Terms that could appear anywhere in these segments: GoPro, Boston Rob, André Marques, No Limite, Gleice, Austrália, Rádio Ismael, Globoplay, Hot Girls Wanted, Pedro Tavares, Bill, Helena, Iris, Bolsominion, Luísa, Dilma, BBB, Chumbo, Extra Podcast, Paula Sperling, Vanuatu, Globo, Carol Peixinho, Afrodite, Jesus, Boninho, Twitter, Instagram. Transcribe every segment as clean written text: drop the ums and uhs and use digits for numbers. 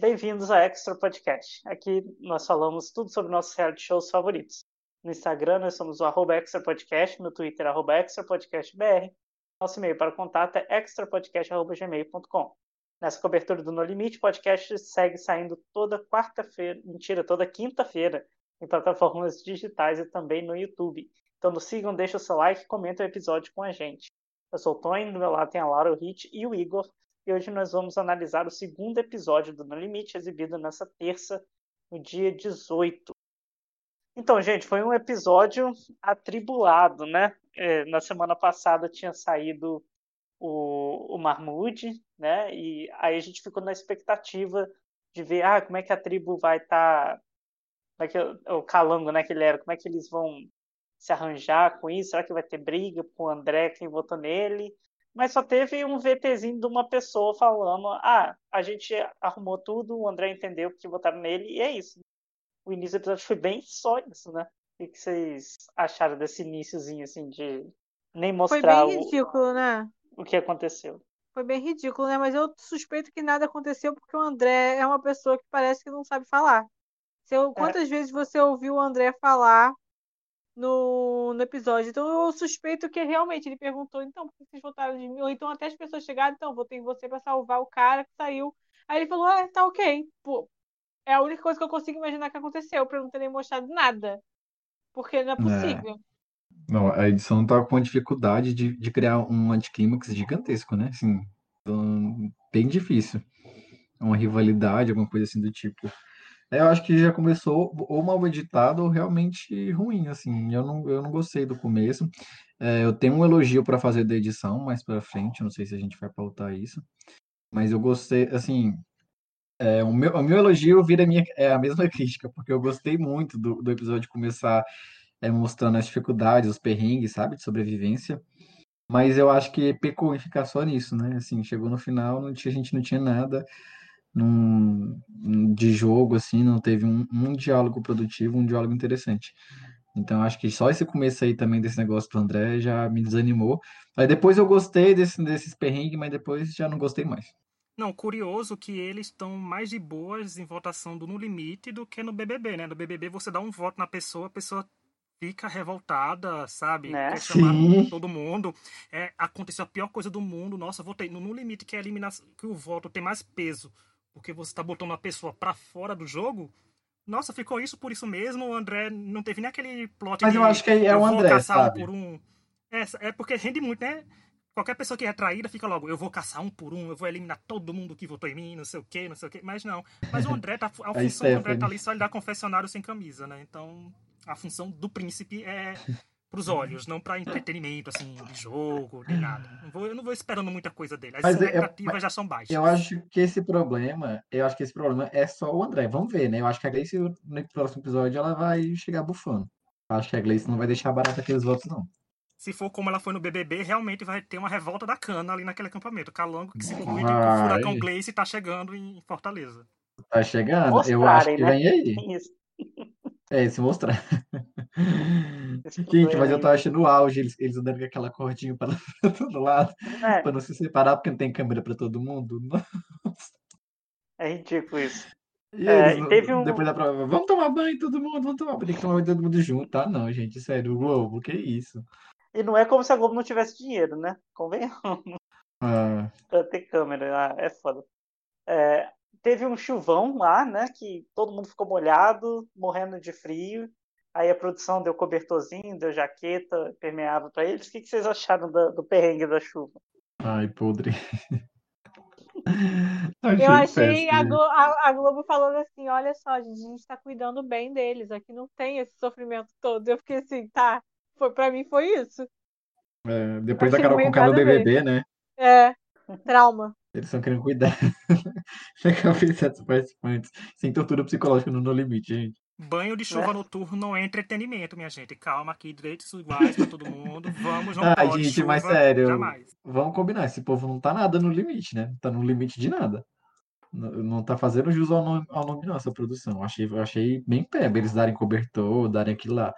Bem-vindos a Extra Podcast. Aqui nós falamos tudo sobre nossos reality shows favoritos. No Instagram nós somos o @extrapodcast, no Twitter @extrapodcastbr. Nosso e-mail para contato é extrapodcast@gmail.com. Nessa cobertura do No Limite, o podcast segue saindo toda quinta-feira em plataformas digitais e também no YouTube. Então nos sigam, deixem o seu like e comentem o episódio com a gente. Eu sou o Tony, do meu lado tem a Laura, o Rick e o Igor. E hoje nós vamos analisar o segundo episódio do No Limite, exibido nessa terça, no dia 18. Então, gente, foi um episódio atribulado, né? Na semana passada tinha saído o Marmude, né? E aí a gente ficou na expectativa de ver como é que a tribo vai estar... Como é que o Calango, né, que ele era, como é que eles vão se arranjar com isso? Será que vai ter briga com o André, quem votou nele? Mas só teve um VTzinho de uma pessoa falando, a gente arrumou tudo, o André entendeu que votaram nele, e é isso. O início do episódio foi bem só isso, né? O que vocês acharam desse iniciozinho, assim, de nem mostrar foi bem ridículo, né? O que aconteceu? Foi bem ridículo, né? Mas eu suspeito que nada aconteceu porque o André é uma pessoa que parece que não sabe falar. Quantas vezes você ouviu o André falar no episódio? Então eu suspeito que realmente ele perguntou, então, por que vocês votaram de mim? Ou então até as pessoas chegaram, então, votei em você pra salvar o cara que saiu. Aí ele falou, tá ok. Pô, é a única coisa que eu consigo imaginar que aconteceu, pra não ter nem mostrado nada. Porque não é possível. Não, a edição tá com dificuldade de criar um anticlímax gigantesco, né? Assim, bem difícil. Uma rivalidade, alguma coisa assim do tipo. Eu acho que já começou ou mal editado ou realmente ruim, assim. Eu não gostei do começo. Eu tenho um elogio para fazer da edição mais para frente, não sei se a gente vai pautar isso. Mas eu gostei, assim... O meu elogio vira a mesma crítica, porque eu gostei muito do episódio começar mostrando as dificuldades, os perrengues, sabe? De sobrevivência. Mas eu acho que pecou em ficar só nisso, né? Assim, chegou no final, a gente não tinha nada... de jogo, assim, não teve um diálogo produtivo, um diálogo interessante. Então, acho que só esse começo aí também desse negócio do André já me desanimou. Aí depois eu gostei desses perrengues, mas depois já não gostei mais. Não, curioso que eles estão mais de boas em votação do No Limite do que no BBB, né? No BBB você dá um voto na pessoa, a pessoa fica revoltada, sabe? Né? Quer chamar todo mundo. Aconteceu a pior coisa do mundo. Nossa, votei no Limite, que é eliminação, que o voto tem mais peso. Porque você tá botando uma pessoa pra fora do jogo. Nossa, ficou isso por isso mesmo. O André não teve nem aquele plot. Mas eu acho que é o André, sabe? É porque rende muito, né? Qualquer pessoa que é traída fica logo, eu vou caçar um por um, eu vou eliminar todo mundo que votou em mim, não sei o quê. Mas não. Mas o André, a função do André tá ali só ele dá confessionário sem camisa, né? Então, a função do príncipe é pros olhos, não pra entretenimento, assim, de jogo, de nada. Eu não vou esperando muita coisa dele. As expectativas já são baixas. Eu acho que esse problema é só o André. Vamos ver, né? Eu acho que a Gleice, no próximo episódio, ela vai chegar bufando. Eu acho que a Gleice não vai deixar barata aqueles votos, não. Se for como ela foi no BBB, realmente vai ter uma revolta da cana ali naquele acampamento. Calango que simplesmente o furacão Gleice tá chegando em Fortaleza. Tá chegando? Eu acho que vem aí. Se mostrar. Gente, mas eu tava achando o auge, eles andando com aquela cordinha para todo lado, pra não se separar, porque não tem câmera pra todo mundo. Nossa. É ridículo isso. E eles, teve depois da prova, vamos tomar banho todo mundo, tem que tomar banho todo mundo junto, tá? Não, gente, sério, Globo, que isso? E não é como se a Globo não tivesse dinheiro, né? Convenhamos. Pra ter câmera, é foda. Teve um chuvão lá, né, que todo mundo ficou molhado, morrendo de frio. Aí a produção deu cobertorzinho, deu jaqueta, permeável pra eles. O que vocês acharam do perrengue da chuva? Ai, podre. Eu achei a Globo falando assim, olha só, a gente tá cuidando bem deles, aqui não tem esse sofrimento todo. Eu fiquei assim, tá, pra mim foi isso. Depois da Carol Peixinho do BBB, né? Trauma. Eles estão querendo cuidar da cabeça dos participantes. Sem tortura psicológica no Limite, gente. Banho de chuva noturno não é entretenimento, minha gente. Calma aqui, direitos iguais pra todo mundo. Vamos, não pode gente, chuva, mas sério, jamais. Vamos combinar, esse povo não tá nada no limite, né? Tá no limite de nada. Não tá fazendo jus ao nome da nossa produção. Achei bem peba eles darem cobertor, darem aquilo lá.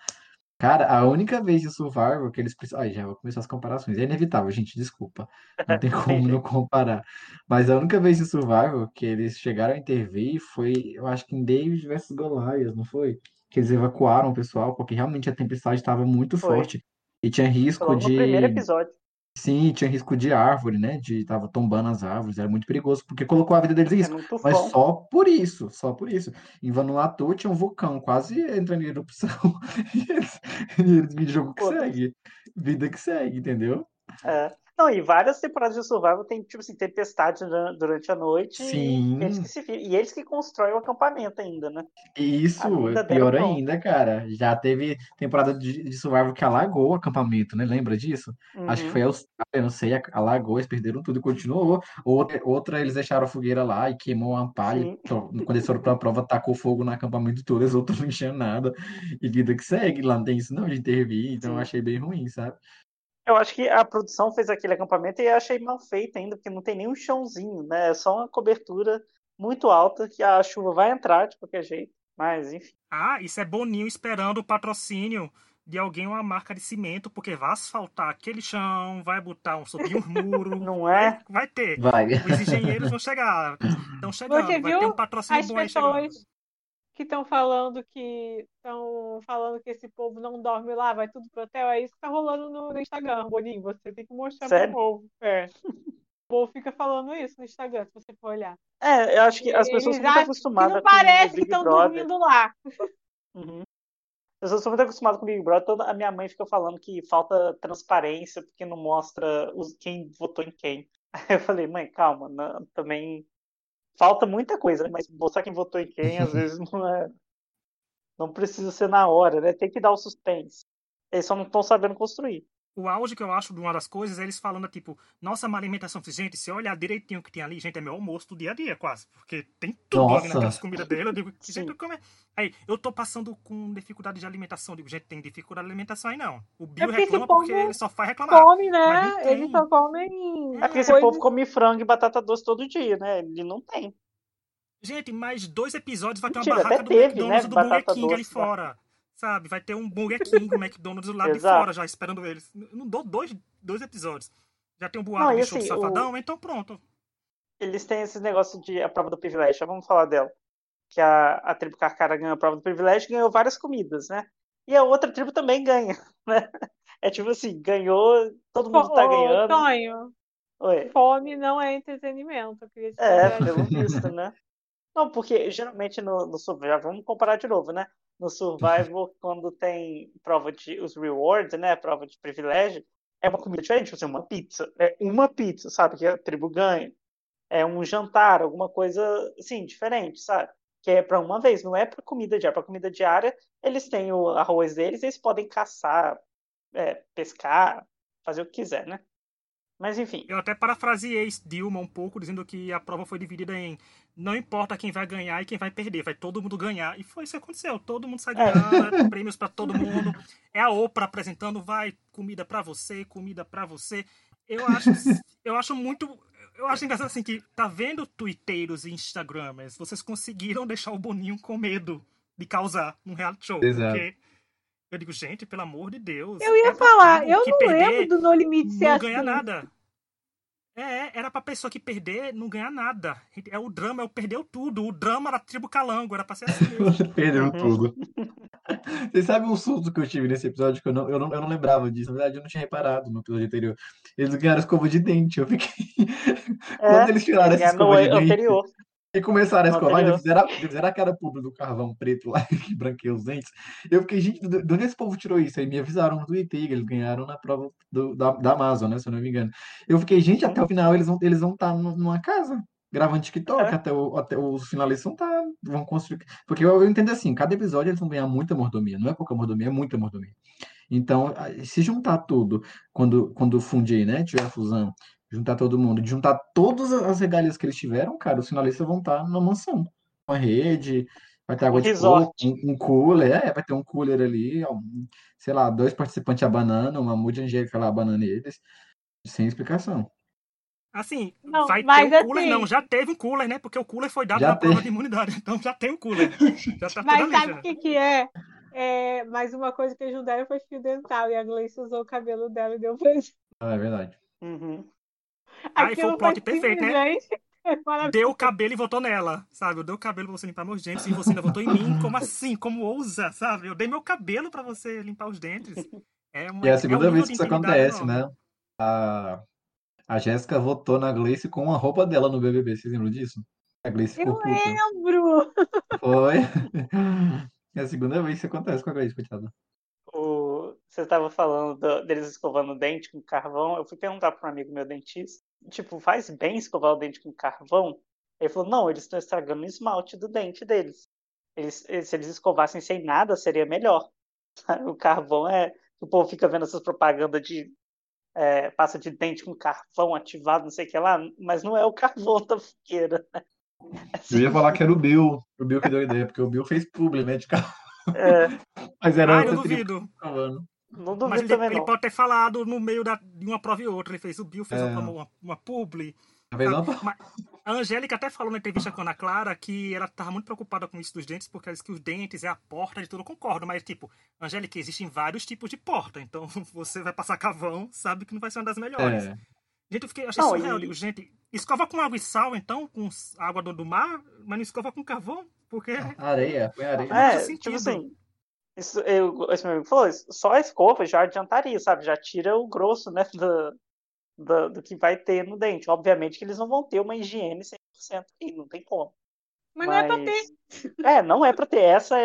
Cara, a única vez de Survival que eles precisam. Ai, já vou começar as comparações. É inevitável, gente, desculpa. Não tem como não comparar. Mas a única vez de Survival que eles chegaram a intervir foi, eu acho que em David versus Golias, não foi? Que eles evacuaram o pessoal, porque realmente a tempestade estava muito Foi. forte. E tinha risco Logo no primeiro de. episódio. Sim, tinha risco de árvore, né? De tava tombando as árvores, era muito perigoso, porque colocou a vida deles em É risco. muito Mas bom. Só por isso. Em Vanuatu tinha um vulcão, quase entrando em erupção. E eles me jogam que Pô, segue. Vida que segue, entendeu? É. Não, e várias temporadas de Survival tem, tipo assim, tempestade durante a noite e eles que Sim. se viram. E eles que constroem o acampamento ainda, né? E A isso é vida pior deram bom. ainda, cara. Já teve temporada de Survival que alagou o acampamento, né? Lembra disso? Acho que foi a Uhum. Austrália, não sei, alagou, eles perderam tudo e continuou. Outra, eles deixaram a fogueira lá e queimou uma palha. Sim. Quando eles foram pra prova, tacou fogo no acampamento todo, as outras não enchiam nada. E vida que segue, lá não tem isso não de intervir, então eu Sim. achei bem ruim, sabe? Eu acho que a produção fez aquele acampamento e eu achei mal feito ainda, porque não tem nem um chãozinho, né? É só uma cobertura muito alta que a chuva vai entrar de qualquer jeito, mas enfim. Ah, isso é Boninho esperando o patrocínio de alguém, uma marca de cimento, porque vai asfaltar aquele chão, vai botar subir um muro. Não é? Vai ter. Vai. Os engenheiros vão chegar. Estão chegando. Você Vai ter viu um patrocínio as bom aí chegando. pessoas que estão falando que esse povo não dorme lá, vai tudo pro hotel? É isso que tá rolando no Instagram, Boninho. Você tem que mostrar Sério? Pro povo. É. O povo fica falando isso no Instagram, se você for olhar. É, eu acho que as pessoas estão muito acostumadas não com parece o que Big estão Brother. dormindo lá. Uhum. As pessoas estão muito acostumadas com o Big Brother. Toda a minha mãe fica falando que falta transparência porque não mostra quem votou em quem. Aí eu falei, mãe, calma, não, também... Falta muita coisa, né? Mas mostrar quem votou em quem, às vezes não precisa ser na hora, né? Tem que dar o suspense. Eles só não estão sabendo construir. O auge que eu acho de uma das coisas é eles falando, tipo, nossa, má alimentação. Gente, se eu olhar direitinho o que tem ali, gente, é meu almoço do dia a dia, quase. Porque tem tudo ali naquelas comidas dele. Eu digo, que Sim. jeito que eu Aí, eu tô passando com dificuldade de alimentação. Eu digo, gente, tem dificuldade de alimentação aí, não. O Bill reclama porque ele só faz reclamar. Come, né? Ele só come É porque esse povo come frango e batata doce todo dia, né? Ele não tem. Gente, mais 2 episódios vai ter uma barraca do McDonald's, né? do Burger King doce, ali fora. Sabe, vai ter um Burger King, um McDonald's do lado de fora já, esperando eles. Não dou 2 episódios. Já tem um boato de show do Safadão, então pronto. Eles têm esse negócio de a prova do privilégio, já vamos falar dela. Que a tribo Carcará ganhou a prova do privilégio, ganhou várias comidas, né? E a outra tribo também ganha, né? É tipo assim, ganhou, todo mundo tá ganhando. Sonho. Oi. Fome não é entretenimento. Pelo visto, né? Não, porque geralmente no Survival, já vamos comparar de novo, né? No Survival, quando tem prova de os rewards, né? Prova de privilégio, é uma comida diferente, tipo assim, uma pizza, sabe? Que a tribo ganha. É um jantar, alguma coisa assim, diferente, sabe? Que é para uma vez, não é para comida diária. Para comida diária, eles têm o arroz deles, eles podem caçar, pescar, fazer o que quiser, né? Mas enfim. Eu até parafraseei Dilma um pouco, dizendo que a prova foi dividida em não importa quem vai ganhar e quem vai perder, vai todo mundo ganhar. E foi isso que aconteceu, todo mundo sai ganhando, prêmios pra todo mundo. É a Oprah apresentando, vai, comida pra você. Eu acho muito... Eu acho engraçado assim que, tá vendo, twitteiros e instagramers, vocês conseguiram deixar o Boninho com medo de causar um reality show. Exato. Porque... Eu digo, gente, pelo amor de Deus. Eu ia falar, eu não lembro do No Limite ser assim. Não ganha nada. Era pra pessoa que perder não ganhar nada. É o drama, é o perdeu tudo. O drama era a tribo Calango, era pra ser assim. Perdeu tudo. Vocês sabem o susto que eu tive nesse episódio? Que eu não lembrava disso. Na verdade, eu não tinha reparado no episódio anterior. Eles ganharam escova de dente. Eu fiquei... Quando eles tiraram essa escova de dente... Anterior. E começaram a escovar, fizeram a cara pública do carvão preto lá, que branqueou os dentes. Eu fiquei, gente, de onde esse povo tirou isso? Aí me avisaram no Twitter, eles ganharam na prova da Amazon, né, se eu não me engano. Eu fiquei, gente, até o final eles vão estar numa casa, gravando TikTok, até os finalistas vão construir... Porque eu entendo assim, cada episódio eles vão ganhar muita mordomia, não é pouca mordomia, é muita mordomia. Então, se juntar tudo, quando fundir, né, tiver a fusão, juntar todo mundo, de juntar todas as regalias que eles tiveram, cara, os finalistas vão estar numa mansão, uma rede, vai ter água de coco, um cooler, vai ter um cooler ali, sei lá, 2 participantes à banana, uma mude Angélica lá, a banana eles, sem explicação. Assim, não, vai ter um cooler, assim, não, já teve um cooler, né, porque o cooler foi dado na prova de imunidade, então já tem um cooler. Já tá mas sabe o que é? Mas uma coisa que ajudaram foi fio dental. E a Gleice usou o cabelo dela e deu beijo. Ah, é verdade. Uhum. Aí foi o plot perfeito, né? Deu o cabelo e votou nela, sabe? Eu dei o cabelo pra você limpar meus dentes e você ainda votou em mim. Como assim? Como ousa, sabe? Eu dei meu cabelo pra você limpar os dentes. E é a segunda vez que isso acontece, não, né? A Jéssica votou na Gleice com a roupa dela no BBB. Vocês lembram disso? A Gleice ficou puta. Lembro! Foi. É a segunda vez que isso acontece com a Gleice, coitada. Você estava falando deles escovando o dente com carvão. Eu fui perguntar para um amigo meu dentista. Tipo, faz bem escovar o dente com carvão? Ele falou, não, eles estão estragando o esmalte do dente deles. Se eles escovassem sem nada, seria melhor. O carvão é... O povo fica vendo essas propagandas de pasta de dente com carvão ativado, não sei o que lá. Mas não é o carvão da fogueira, né? Eu ia falar que era o Bill. O Bill que deu a ideia, porque o Bill fez publi, né, de carvão. Mas era... eu duvido. Não duvido. Mas ele pode ter falado no meio de uma prova e outra. Ele fez o Bill, fez uma publi. Mas a Angélica até falou na entrevista com a Ana Clara que ela estava muito preocupada com isso dos dentes, porque ela disse que os dentes é a porta de tudo. Eu concordo, mas tipo, Angélica, existem vários tipos de porta, então você vai passar cavão, sabe que não vai ser uma das melhores. Gente, eu achei surreal, digo, gente, escova com água e sal, então, com água do mar, mas não escova com carvão, porque... Foi areia. Não faz sentido. Tipo assim, esse meu amigo falou, só a escova já adiantaria, sabe? Já tira o grosso, né, do que vai ter no dente. Obviamente que eles não vão ter uma higiene 100%, e não tem como. Mas não é pra ter. Não é pra ter. Essa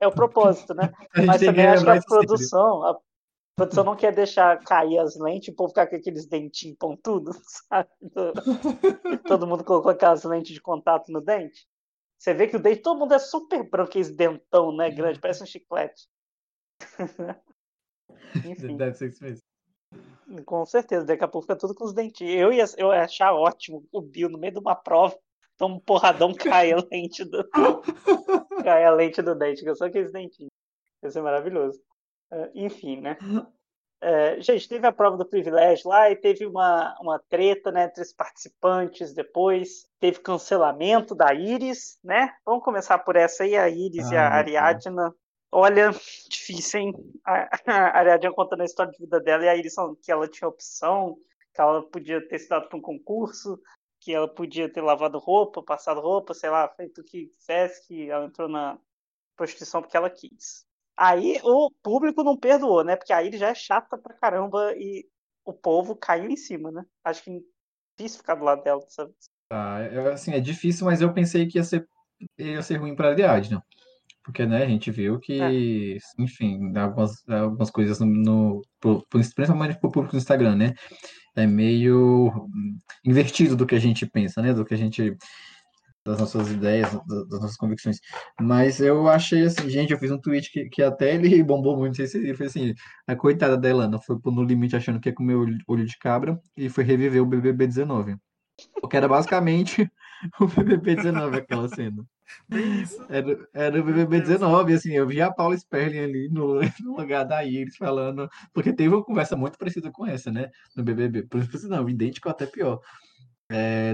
é o propósito, né? Mas também acho que a produção não quer deixar cair as lentes e o povo ficar com aqueles dentinhos pontudos, sabe? Todo mundo colocou aquelas lentes de contato no dente. Você vê que o dente, todo mundo é super branco, esse dentão, né, grande, parece um chiclete. Enfim. Deve ser isso mesmo. Com certeza, daqui a pouco fica tudo com os dentinhos. Eu ia achar ótimo o Bill no meio de uma prova, toma um porradão, cai a lente do dente, que é só aqueles dentinhos. Isso é maravilhoso. Enfim, né? Gente, teve a prova do privilégio lá e teve uma treta, né, entre os participantes depois. Teve cancelamento da Iris, né? Vamos começar por essa aí, a Iris e a Ariadna. Olha, difícil, hein? A Ariadna contando a história de vida dela e a Iris falando que ela tinha opção, que ela podia ter estudado para um concurso, que ela podia ter lavado roupa, passado roupa, sei lá, feito o que quisesse, que ela entrou na prostituição porque ela quis. Aí o público não perdoou, né? Porque a Iris já é chata pra caramba e o povo caiu em cima, né? Acho que é difícil ficar do lado dela, sabe? Assim, é difícil, mas eu pensei que ia ser ruim pra Ariadna. Porque, né, a gente viu que, enfim, algumas coisas, principalmente pro público do Instagram, né? É meio invertido do que a gente pensa, né? Das nossas ideias, das nossas convicções. Mas eu achei assim, gente, eu fiz um tweet que até ele bombou muito, não sei se ele foi assim, a coitada da Helena foi pro No Limite achando que ia comer olho de cabra e foi reviver o BBB 19. Porque era basicamente o BBB 19 aquela cena. Era o BBB 19, assim, eu vi a Paula Sperling ali no lugar da Iris falando, porque teve uma conversa muito parecida com essa, né, no BBB. Por isso não, idêntico até pior.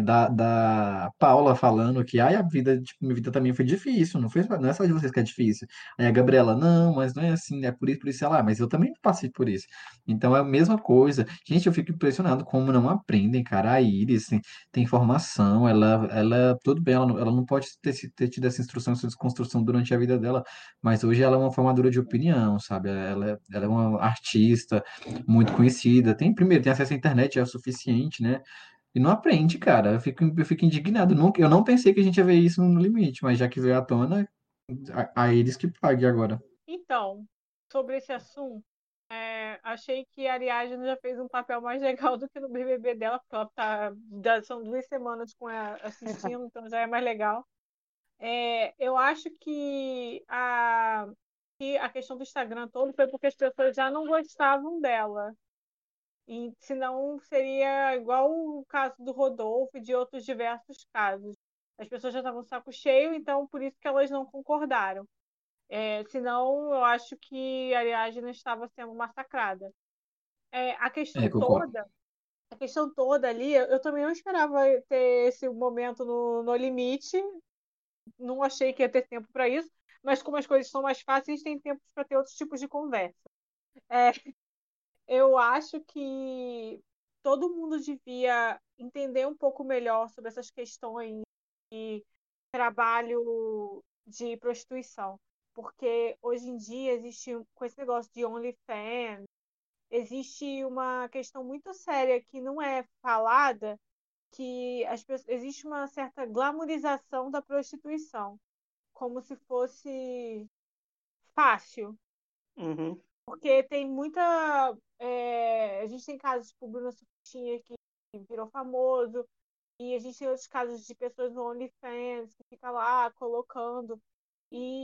Da Paula falando que a vida, tipo, minha vida também foi difícil, não é só de vocês que é difícil. Aí a Gabriela, não, mas não é assim, é por isso, sei lá, mas eu também passei por isso. Então é a mesma coisa. Gente, eu fico impressionado como não aprendem, cara. A Iris tem formação, ela tudo bem, ela não pode ter tido essa instrução, essa desconstrução durante a vida dela, mas hoje ela é uma formadora de opinião, sabe? Ela é uma artista muito conhecida, tem acesso à internet, é o suficiente, né? E não aprende, cara. Eu fico indignado. Eu não pensei que a gente ia ver isso no limite, mas já que veio à tona, a eles que pague agora. Então, sobre esse assunto, achei que a Ariadna já fez um papel mais legal do que no BBB dela, porque ela são 2 semanas com ela assistindo, então já é mais legal. Eu acho que a questão do Instagram todo foi porque as pessoas já não gostavam dela. E senão seria igual o caso do Rodolfo e de outros diversos casos. As pessoas já estavam saco cheio, então por isso que elas não concordaram. Senão eu acho que a Ariadna estava sendo massacrada. A questão toda ali, eu também não esperava ter esse momento no Limite. Não achei que ia ter tempo para isso. mas como as coisas são mais fáceis, tem tempo para ter outros tipos de conversa. É, eu acho que todo mundo devia entender um pouco melhor sobre essas questões de trabalho de prostituição. Porque hoje em dia existe, com esse negócio de OnlyFans, existe uma questão muito séria que não é falada, que as pessoas, existe uma certa glamorização da prostituição, como se fosse fácil. Uhum. Porque tem muita... a gente tem casos tipo o Bruno Sutinha, que virou famoso, e a gente tem outros casos de pessoas no OnlyFans, que fica lá colocando, e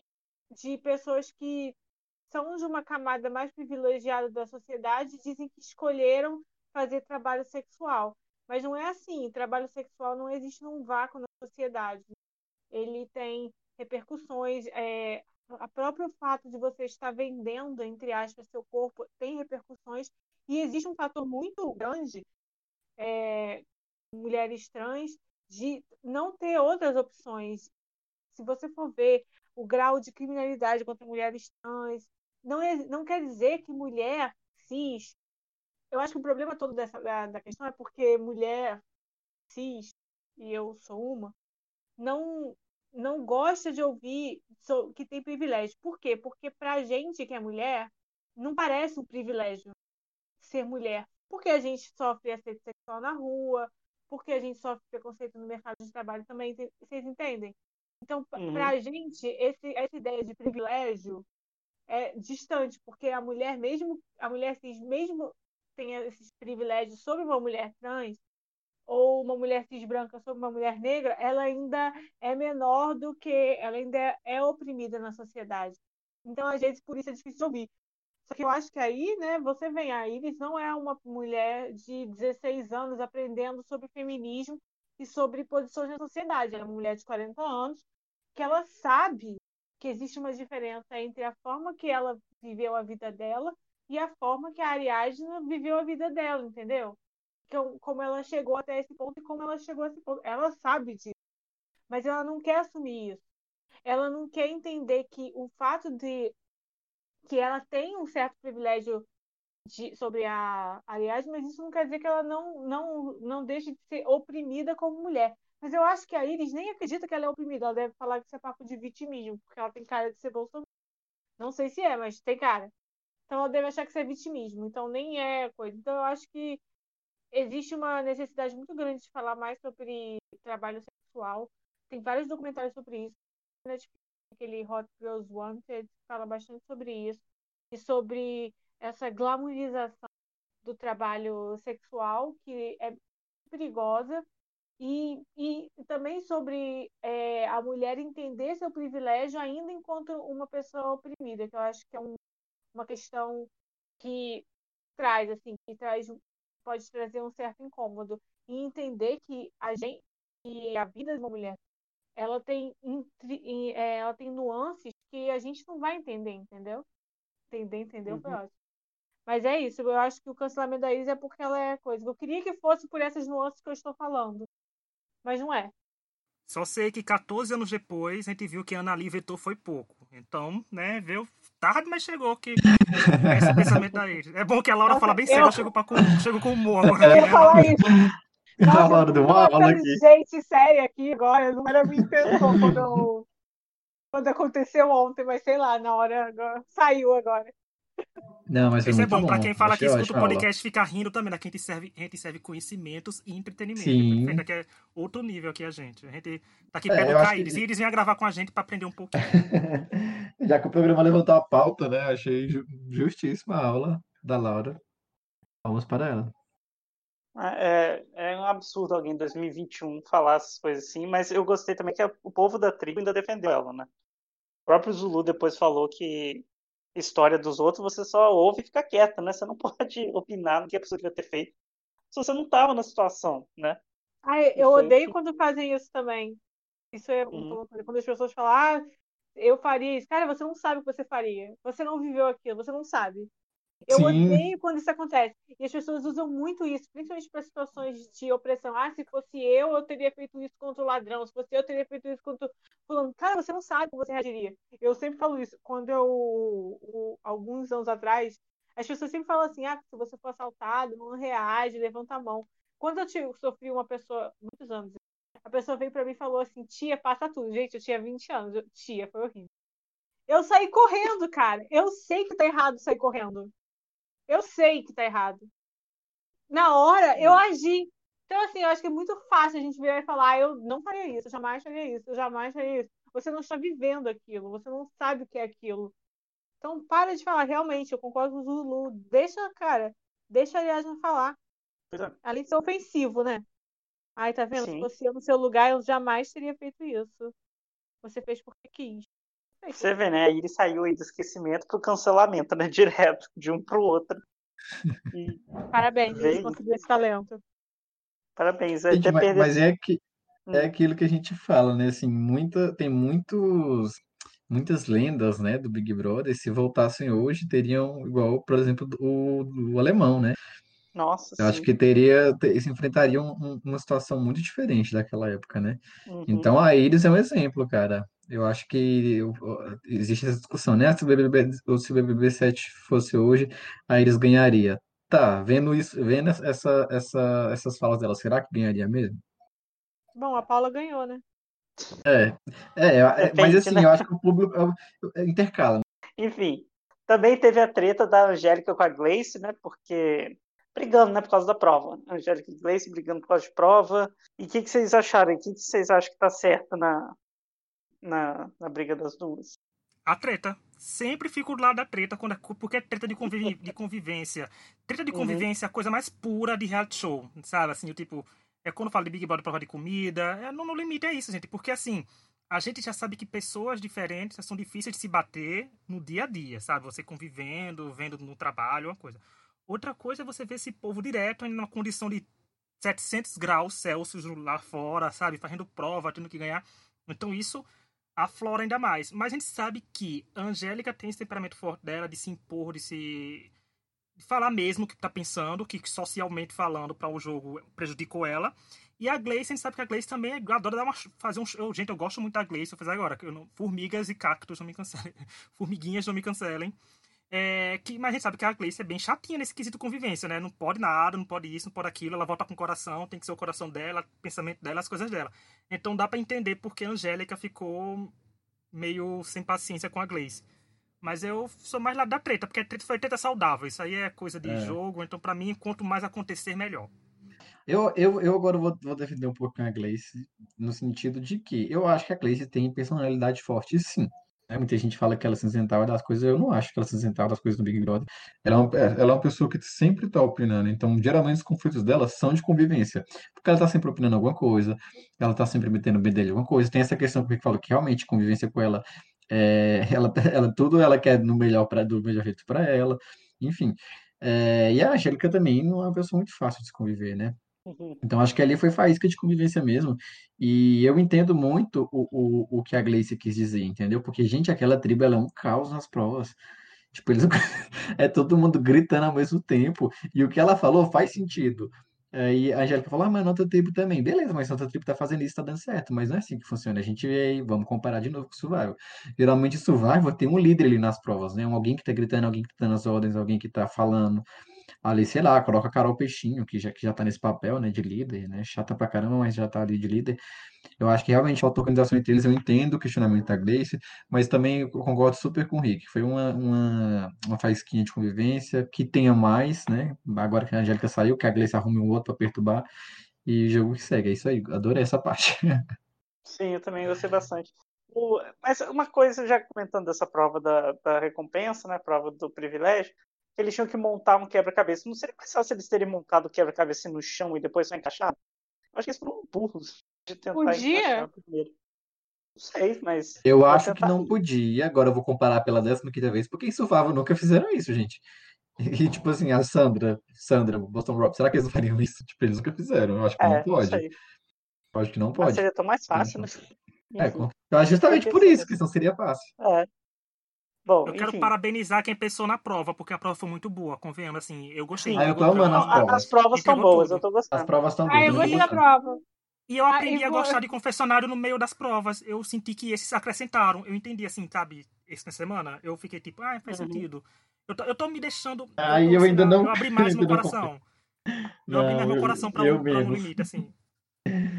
de pessoas que são de uma camada mais privilegiada da sociedade, dizem que escolheram fazer trabalho sexual. Mas não é assim. Trabalho sexual não existe num vácuo na sociedade. Ele tem repercussões. O próprio fato de você estar vendendo, entre aspas, seu corpo, tem repercussões. E existe um fator muito grande, mulheres trans, de não ter outras opções. Se você for ver o grau de criminalidade contra mulheres trans, não quer dizer que mulher cis... Eu acho que o problema todo da questão é porque mulher cis, e eu sou uma, não gosta de ouvir que tem privilégio. Por quê? Porque pra gente que é mulher, não parece um privilégio ser mulher. Porque a gente sofre assédio sexual na rua, porque a gente sofre preconceito no mercado de trabalho também, vocês entendem? Então, pra gente, essa ideia de privilégio é distante, porque a mulher cis, mesmo tenha esses privilégios sobre uma mulher trans, ou uma mulher cis branca sobre uma mulher negra, ela ainda é menor do que... Ela ainda é oprimida na sociedade. Então, às vezes, por isso é difícil de ouvir. Só que eu acho que aí, né, você vem... A Iris não é uma mulher de 16 anos aprendendo sobre feminismo e sobre posições na sociedade. Ela é uma mulher de 40 anos que ela sabe que existe uma diferença entre a forma que ela viveu a vida dela e a forma que a Ariadna viveu a vida dela, entendeu? Como ela chegou até esse ponto e como ela chegou a esse ponto. Ela sabe disso, mas ela não quer assumir isso. Ela não quer entender que o fato de que ela tem um certo privilégio sobre a Ariadna, mas isso não quer dizer que ela não deixe de ser oprimida como mulher. Mas eu acho que a Iris nem acredita que ela é oprimida. Ela deve falar que isso é papo de vitimismo, porque ela tem cara de ser bolsominion. Não sei se é, mas tem cara. Então ela deve achar que isso é vitimismo. Então nem é coisa. Então eu acho que existe uma necessidade muito grande de falar mais sobre trabalho sexual. Tem vários documentários sobre isso. Aquele Hot Girls Wanted fala bastante sobre isso. E sobre essa glamourização do trabalho sexual, que é perigosa. E também sobre a mulher entender seu privilégio ainda enquanto uma pessoa oprimida, que eu acho que é uma questão que traz, assim, pode trazer um certo incômodo, e entender que a vida de uma mulher, ela tem nuances que a gente não vai entender, entendeu? Entendeu? Uhum. Mas é isso, eu acho que o cancelamento da Iris é porque ela é coisa. Eu queria que fosse por essas nuances que eu estou falando, mas não é. Só sei que 14 anos depois a gente viu que a Ana Lee vetou foi pouco. Então, né, veio tarde, mas chegou que esse pensamento da Iris. É bom que a Laura fala bem cedo, chegou com humor agora. Eu ia falar isso. Nossa, Laura deu uma aula aqui. Gente séria aqui agora, não era minha intenção quando aconteceu ontem, mas sei lá, na hora agora, saiu agora. Não, mas isso é bom. Pra quem fala que escuta o podcast, fica rindo também, né? Que a gente serve conhecimentos e entretenimento. Sim. Que é outro nível aqui, a gente. A gente tá aqui pegando a Iris, e eles vêm gravar com a gente pra aprender um pouquinho. Já que o programa levantou a pauta, né? Achei justíssima a aula da Laura. Vamos para ela. É um absurdo alguém em 2021 falar essas coisas assim, mas eu gostei também que o povo da tribo ainda defendeu ela, né? O próprio Zulu depois falou que história dos outros, você só ouve e fica quieto, né? Você não pode opinar no que a pessoa devia ter feito se você não estava na situação, né? Ai, eu odeio quando fazem isso também. Isso é quando as pessoas falam, eu faria isso. Cara, você não sabe o que você faria. Você não viveu aquilo, você não sabe. Eu odeio quando isso acontece. E as pessoas usam muito isso, principalmente para situações de opressão. Ah, se fosse eu teria feito isso contra o ladrão. Se fosse eu teria feito isso contra o fulano. Cara, você não sabe como você reagiria. Eu sempre falo isso. Quando eu alguns anos atrás, as pessoas sempre falam assim, ah, se você for assaltado, não reage, levanta a mão. Quando eu sofri uma pessoa, muitos anos, a pessoa veio pra mim e falou assim, tia, passa tudo. Gente, eu tinha 20 anos. Tia, foi horrível. Eu saí correndo, cara. Eu sei que tá errado sair correndo. Eu sei que tá errado. Na hora, eu agi. Então, assim, eu acho que é muito fácil a gente virar e falar, eu não faria isso, eu jamais faria isso, eu jamais faria isso. Você não está vivendo aquilo, você não sabe o que é aquilo. Então, para de falar. Realmente, eu concordo com o Zulu. Deixa, cara, deixa a Ariadna falar. Além de ser ofensivo, né? Ai, tá vendo? Sim. Se fosse eu no seu lugar, eu jamais teria feito isso. Você fez porque quis. Você vê, né? Ele saiu aí do esquecimento pro cancelamento, né? Direto, de um pro outro. E... Parabéns, ele conseguiu esse talento. Parabéns. Gente, até mas é, que, é aquilo que a gente fala, né? Assim, tem muitas lendas, né, do Big Brother. Se voltassem hoje, teriam igual, por exemplo, o alemão, né? Nossa, eu acho que se enfrentaria uma situação muito diferente daquela época, né? Uhum. Então a Iris é um exemplo, cara. Eu acho que existe essa discussão, né? Se o BBB 7 fosse hoje, a Iris ganharia. Tá, vendo essas falas dela, será que ganharia mesmo? Bom, a Paula ganhou, né? Depende, mas assim, né? Eu acho que o público intercala. Enfim, também teve a treta da Angélica com a Gleice, né? Porque brigando, né, por causa da prova. Angélica e Gleice brigando por causa de prova. E o que vocês acharam? O que vocês acham que tá certo na briga das duas? A treta. Sempre fico do lado da treta, porque é treta de convivência. Treta de convivência é a coisa mais pura de reality show, sabe? Assim, tipo, é quando eu falo de Big Brother, prova de comida, no limite é isso, gente. Porque, assim, a gente já sabe que pessoas diferentes são difíceis de se bater no dia a dia, sabe? Você convivendo, vendo no trabalho, uma coisa. Outra coisa é você ver esse povo direto em uma condição de 700 graus Celsius lá fora, sabe? Fazendo prova, tendo que ganhar. Então, isso aflora ainda mais. Mas a gente sabe que a Angélica tem esse temperamento forte dela de se impor, de falar mesmo o que tá pensando, que socialmente falando para o jogo prejudicou ela. E a Gleice, a gente sabe que a Gleice também adora fazer um show. Gente, eu gosto muito da Gleice, vou fazer agora. Formigas e cactos não me cancelem. Formiguinhas não me cancelem. Mas a gente sabe que a Gleice é bem chatinha nesse quesito convivência, né? Não pode nada, não pode isso, não pode aquilo. Ela volta com o coração, tem que ser o coração dela, o pensamento dela, as coisas dela. Então dá pra entender porque a Angélica ficou meio sem paciência com a Gleice. Mas eu sou mais lado da treta, porque a treta foi treta saudável. Isso aí é coisa de jogo, então pra mim, quanto mais acontecer, melhor. Eu agora vou defender um pouquinho a Gleice, no sentido de que eu acho que a Gleice tem personalidade forte, sim. Muita gente fala que ela se isentava das coisas, eu não acho que ela se isentava das coisas do Big Brother. Ela é uma pessoa que sempre está opinando, então geralmente os conflitos dela são de convivência, porque ela está sempre opinando alguma coisa, ela está sempre metendo o bedelho em alguma coisa. Tem essa questão que eu falo que realmente convivência com ela, tudo ela quer do melhor jeito para ela, enfim. E a Angélica também não é uma pessoa muito fácil de se conviver, né? Então acho que ali foi faísca de convivência mesmo. E eu entendo muito o que a Gleice quis dizer, entendeu? Porque, gente, aquela tribo, ela é um caos nas provas. Tipo, é todo mundo gritando ao mesmo tempo. E o que ela falou faz sentido. Aí a Angélica falou, mas nossa tribo também. Beleza, mas nossa tribo tá fazendo isso, tá dando certo. Mas não é assim que funciona. A gente vê aí, vamos comparar de novo com o Survival. Geralmente o Survival tem um líder ali nas provas, né? Alguém que tá gritando, alguém que tá dando as ordens, alguém que tá falando ali, sei lá, coloca a Carol Peixinho, que já tá nesse papel, né, de líder, né, chata pra caramba, mas já tá ali de líder. Eu acho que realmente falta organização entre eles. Eu entendo o questionamento da Gleice, mas também eu concordo super com o Rick, foi uma faísquinha de convivência, que tenha mais, né, agora que a Angélica saiu, que a Gleice arrume um outro pra perturbar, e o jogo que segue, é isso aí, adorei essa parte. Sim, eu também gostei bastante. Mas uma coisa, já comentando dessa prova da recompensa, né, prova do privilégio, eles tinham que montar um quebra-cabeça. Não seria mais fácil eles terem montado o quebra-cabeça no chão e depois só encaixado? Eu acho que eles foram burros de tentar encaixar primeiro. Não sei, mas... Eu acho que não podia. Agora eu vou comparar pela 15ª vez, porque em Survival nunca fizeram isso, gente. E tipo assim, a Sandra, Boston Rob, será que eles não fariam isso? Tipo, eles nunca fizeram. Eu acho que não pode. Eu acho que não pode. Mas seria tão mais fácil, né? Eu acho justamente por isso que isso não seria fácil. Bom, eu quero parabenizar quem pensou na prova, porque a prova foi muito boa, convenhamos, assim, eu gostei. Ah, eu tô amando as provas. As provas estão boas, tudo. Eu tô gostando. As provas estão boas. Ah, eu gostei da prova. E eu aprendi a gostar de confessionário no meio das provas. Eu senti que esses acrescentaram. Eu entendi, assim, sabe, essa semana, eu fiquei tipo, ah, faz sentido. Eu tô me deixando... Ah, eu ainda não... Eu abri mais meu coração. Eu abri mais meu coração pra um limite, assim.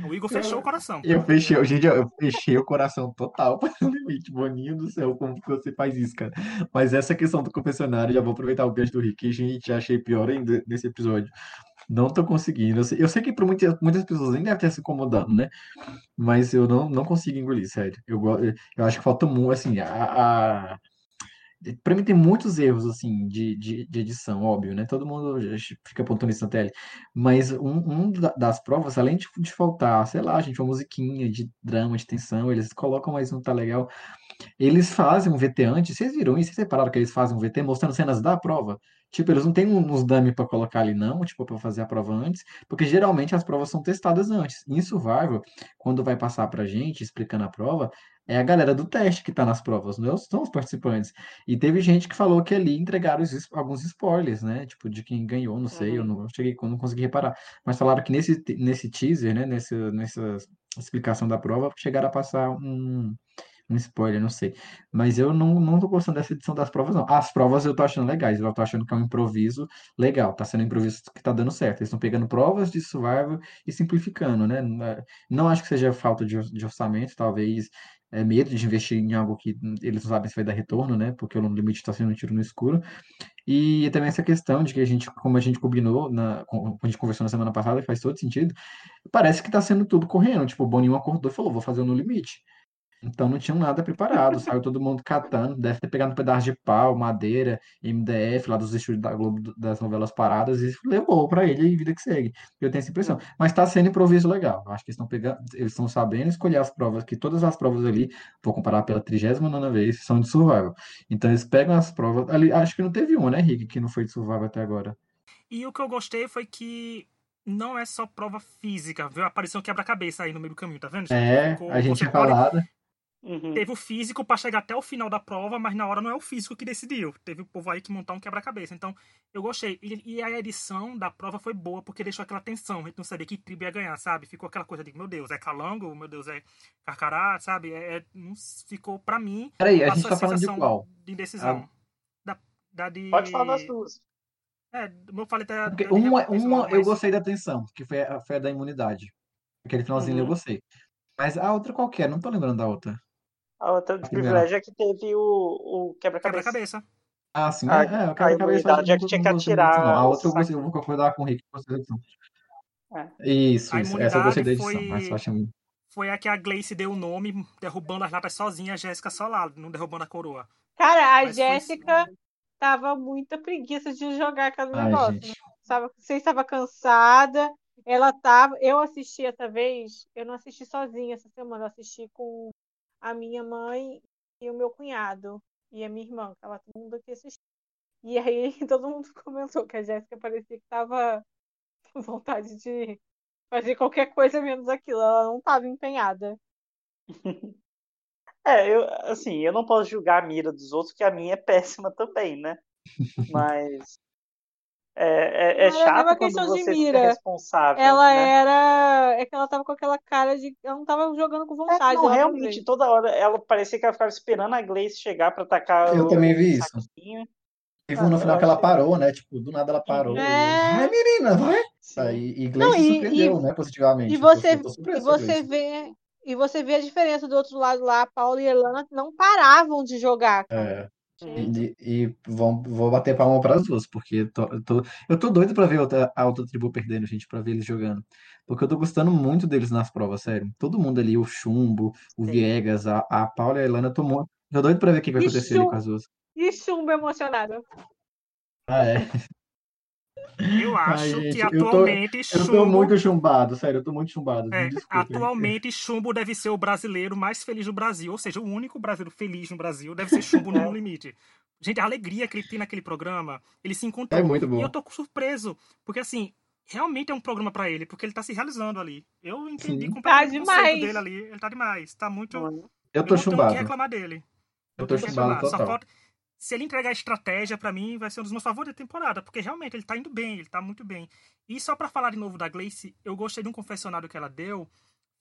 O Igor fechou o coração. Eu fechei o coração total para o limite. Boninho do céu, como que você faz isso, cara? Mas essa questão do confessionário, já vou aproveitar o gancho do Rick. Gente, já achei pior ainda nesse episódio. Não tô conseguindo. Eu sei que para muitas pessoas nem deve ter se incomodando, né? Mas eu não consigo engolir, sério. Eu acho que falta muito, assim, pra mim tem muitos erros, assim, de edição, óbvio, né? Todo mundo fica apontando isso na tele. Mas das provas, além de faltar, sei lá, gente, uma musiquinha de drama, de tensão, eles colocam mais um tá legal. Eles fazem um VT antes, vocês viram isso? Vocês repararam que eles fazem um VT mostrando cenas da prova? Tipo, eles não têm uns dummy pra colocar ali, não, tipo, pra fazer a prova antes, porque geralmente as provas são testadas antes. Em Survival, quando vai passar pra gente, explicando a prova, é a galera do teste que tá nas provas, não são os participantes. E teve gente que falou que ali entregaram alguns spoilers, né? Tipo, de quem ganhou, não sei, eu não consegui reparar. Mas falaram que nesse teaser, né? Nessa explicação da prova, chegaram a passar um spoiler, não sei. Mas eu não tô gostando dessa edição das provas, não. As provas eu tô achando legais. Eu tô achando que é um improviso legal. Tá sendo um improviso que tá dando certo. Eles estão pegando provas de Survival e simplificando, né? Não acho que seja falta de orçamento, talvez... É medo de investir em algo que eles não sabem se vai dar retorno, né? Porque o No Limite está sendo um tiro no escuro. E também essa questão de que como a gente combinou, como a gente conversou na semana passada, faz todo sentido, parece que está sendo tudo correndo. Tipo, o Boninho acordou e falou, vou fazer o No Limite. Então não tinham nada preparado, saiu todo mundo catando, deve ter pegado um pedaço de pau, madeira, MDF, lá dos estúdios da Globo, das novelas paradas, e levou pra ele e vida que segue. Eu tenho essa impressão. Mas tá sendo improviso legal. Acho que eles estão sabendo escolher as provas, que todas as provas ali, vou comparar pela 39ª vez, são de Survival. Então eles pegam as provas, ali, acho que não teve uma, né, Rick, que não foi de Survival até agora. E o que eu gostei foi que não é só prova física, viu? Apareceu um quebra-cabeça aí no meio do caminho, tá vendo? É, a gente tinha falado. Teve o físico pra chegar até o final da prova, mas na hora não é o físico que decidiu. Teve o povo aí que montar um quebra-cabeça. Então, eu gostei. E a edição da prova foi boa, porque deixou aquela tensão. A gente não sabia que tribo ia ganhar, sabe? Ficou aquela coisa de, meu Deus, é Calango? Meu Deus, é Carcará? Sabe? Ficou, pra mim... Peraí, a gente tá falando de qual? De indecisão. Pode falar das duas. Eu falei até... Eu gostei da tensão, que foi a da imunidade. Aquele finalzinho eu gostei. Mas a outra qualquer, não tô lembrando da outra. A outra de privilégio é que teve o quebra-cabeça. Ah, sim. O quebra-cabeça. A que tinha que atirar. A outra eu vou concordar com o Rick. Isso. Essa eu gostei da edição. Foi a que a Gleice deu o nome, derrubando as latas sozinha, a Jéssica só lá, não derrubando a coroa. Cara, a Jéssica tava muita preguiça de jogar aquele negócio. Você estava cansada. Ela tava. Eu assisti essa vez, eu não assisti sozinha essa semana, eu assisti com a minha mãe e o meu cunhado e a minha irmã, tava todo mundo aqui assistindo. E aí todo mundo comentou que a Jéssica parecia que tava com vontade de fazer qualquer coisa menos aquilo, ela não tava empenhada. Eu não posso julgar a mira dos outros, porque a minha é péssima também, né? Mas... chato quando você fica responsável. Ela era... É que ela tava com aquela cara de... Ela não tava jogando com vontade. Não, realmente, também. Toda hora ela parecia que ela ficava esperando a Gleice chegar pra atacar. Eu também vi isso. Teve no final que ela parou, né? Tipo, do nada ela parou. Vai, menina, vai! E Gleice surpreendeu, né? Positivamente. E você vê a diferença do outro lado lá. A Paula e a Helena não paravam de jogar, cara. Vou bater palma para as duas, porque eu tô doido para ver a outra tribo perdendo, gente, para ver eles jogando. Porque eu tô gostando muito deles nas provas, sério. Todo mundo ali, o Chumbo, o Viegas, a Paula e a Helena, tô doido para ver o que vai acontecer ali com as duas. E Chumbo emocionado. Ah, é. Eu acho que atualmente Chumbo... Eu tô muito chumbado, sério, eu tô muito chumbado. Atualmente Chumbo deve ser o brasileiro mais feliz do Brasil, ou seja, o único brasileiro feliz no Brasil deve ser Chumbo no limite. Gente, a alegria que ele tem naquele programa, ele se encontrou. É muito bom. E eu tô surpreso, porque assim, realmente é um programa pra ele, porque ele tá se realizando ali. Eu entendi completamente o conceito dele ali, ele tá demais, tá muito... Eu tô chumbado. Eu não tenho o que reclamar dele. Eu tô chumbado total. Só falta... se ele entregar estratégia, pra mim, vai ser um dos meus favoritos da temporada. Porque, realmente, ele tá indo bem, ele tá muito bem. E só pra falar de novo da Gleice, eu gostei de um confessionário que ela deu,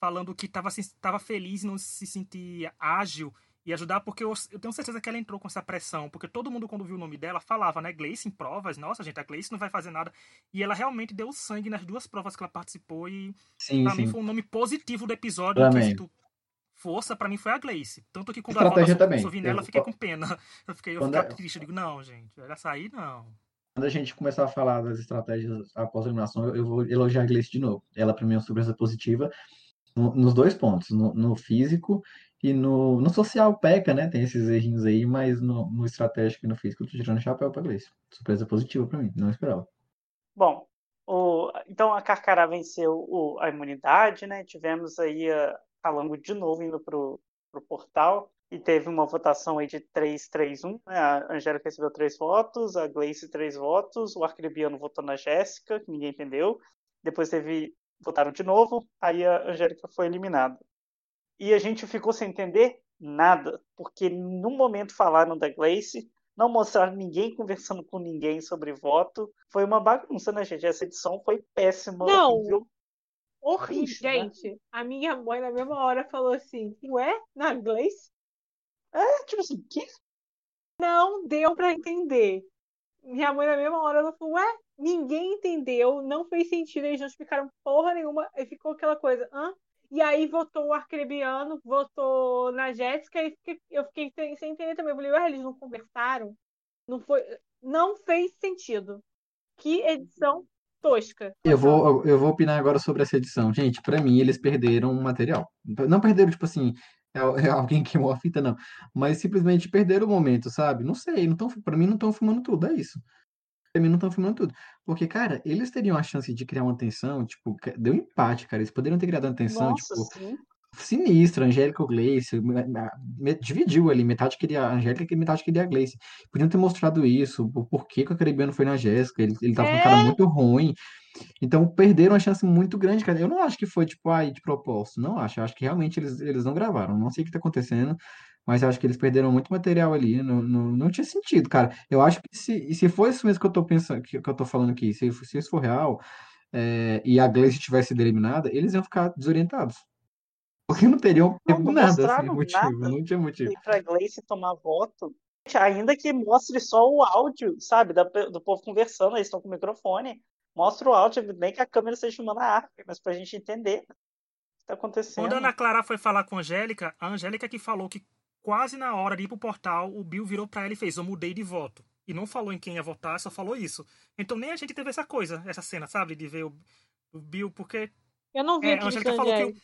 falando que tava feliz em não se sentir ágil e ajudar, porque eu tenho certeza que ela entrou com essa pressão. Porque todo mundo, quando viu o nome dela, falava, né? Gleice em provas. Nossa, gente, a Gleice não vai fazer nada. E ela realmente deu sangue nas duas provas que ela participou. E pra mim foi um nome positivo do episódio. Força, pra mim, foi a Gleice. Tanto que quando estratégia a Laura soube nela, eu fiquei com pena. Eu fiquei triste. Eu digo, não, gente, ela sair, não. Quando a gente começar a falar das estratégias após a eliminação, eu vou elogiar a Gleice de novo. Ela, pra mim, é uma surpresa positiva nos dois pontos. No físico e no social peca, né? Tem esses errinhos aí, mas no estratégico e no físico, eu tô tirando o chapéu pra Gleice. Surpresa positiva pra mim, não esperava. Bom, então a Carcará venceu a imunidade, né? Tivemos aí a Calango de novo indo pro portal, e teve uma votação aí de 3-3-1, né? A Angélica recebeu 3 votos, a Gleice 3 votos, o arcrebiano votou na Jéssica, que ninguém entendeu, depois votaram de novo, aí a Angélica foi eliminada. E a gente ficou sem entender nada, porque no momento falaram da Gleice, não mostraram ninguém conversando com ninguém sobre voto, foi uma bagunça, né, gente? Essa edição foi péssima. Não! Horrível, gente, né? A minha mãe na mesma hora falou assim, ué, na Gleice? É, tipo assim, que? Não deu pra entender. Minha mãe na mesma hora, ela falou, ué, ninguém entendeu, não fez sentido, eles não explicaram porra nenhuma, e ficou aquela coisa, hã? E aí votou o arcrebiano, votou na Jéssica, e eu fiquei sem entender também, eu falei, ué, eles não conversaram? Não foi, não fez sentido. Que edição tosca. Eu vou opinar agora sobre essa edição. Gente, pra mim, eles perderam o material. Não perderam, tipo assim, alguém queimou a fita, não. Mas simplesmente perderam o momento, sabe? Não sei, pra mim não estão filmando tudo, é isso. Pra mim não estão filmando tudo. Porque, cara, eles teriam a chance de criar uma tensão, tipo, deu empate, cara. Eles poderiam ter criado uma tensão, nossa, tipo... Sim. Sinistra, Angélica ou Gleice, dividiu ali, metade queria a Angélica e metade queria a Gleice. Podiam ter mostrado isso, o porquê que o Caribiano foi na Jéssica, ele tava com um cara muito ruim, então perderam uma chance muito grande, cara. Eu não acho que foi, tipo, aí de propósito, não acho, que realmente eles não gravaram, não sei o que tá acontecendo, mas acho que eles perderam muito material ali, não tinha sentido, cara. Eu acho que se for isso mesmo que eu tô pensando, que eu tô falando aqui, se isso for real, e a Gleice tivesse sido eliminada, eles iam ficar desorientados. Porque não teriam nada, assim, motivo, nada. Não tinha motivo. E pra Gleice tomar voto, ainda que mostre só o áudio, sabe, do povo conversando, eles estão com o microfone, mostra o áudio, nem que a câmera esteja filmando a árvore, mas pra gente entender o que tá acontecendo. Quando a Ana Clara foi falar com a Angélica que falou que quase na hora de ir pro portal, o Bill virou pra ela e fez, eu mudei de voto. E não falou em quem ia votar, só falou isso. Então nem a gente teve essa coisa, essa cena, sabe, de ver o Bill, porque... Eu não vi a Angélica falou que...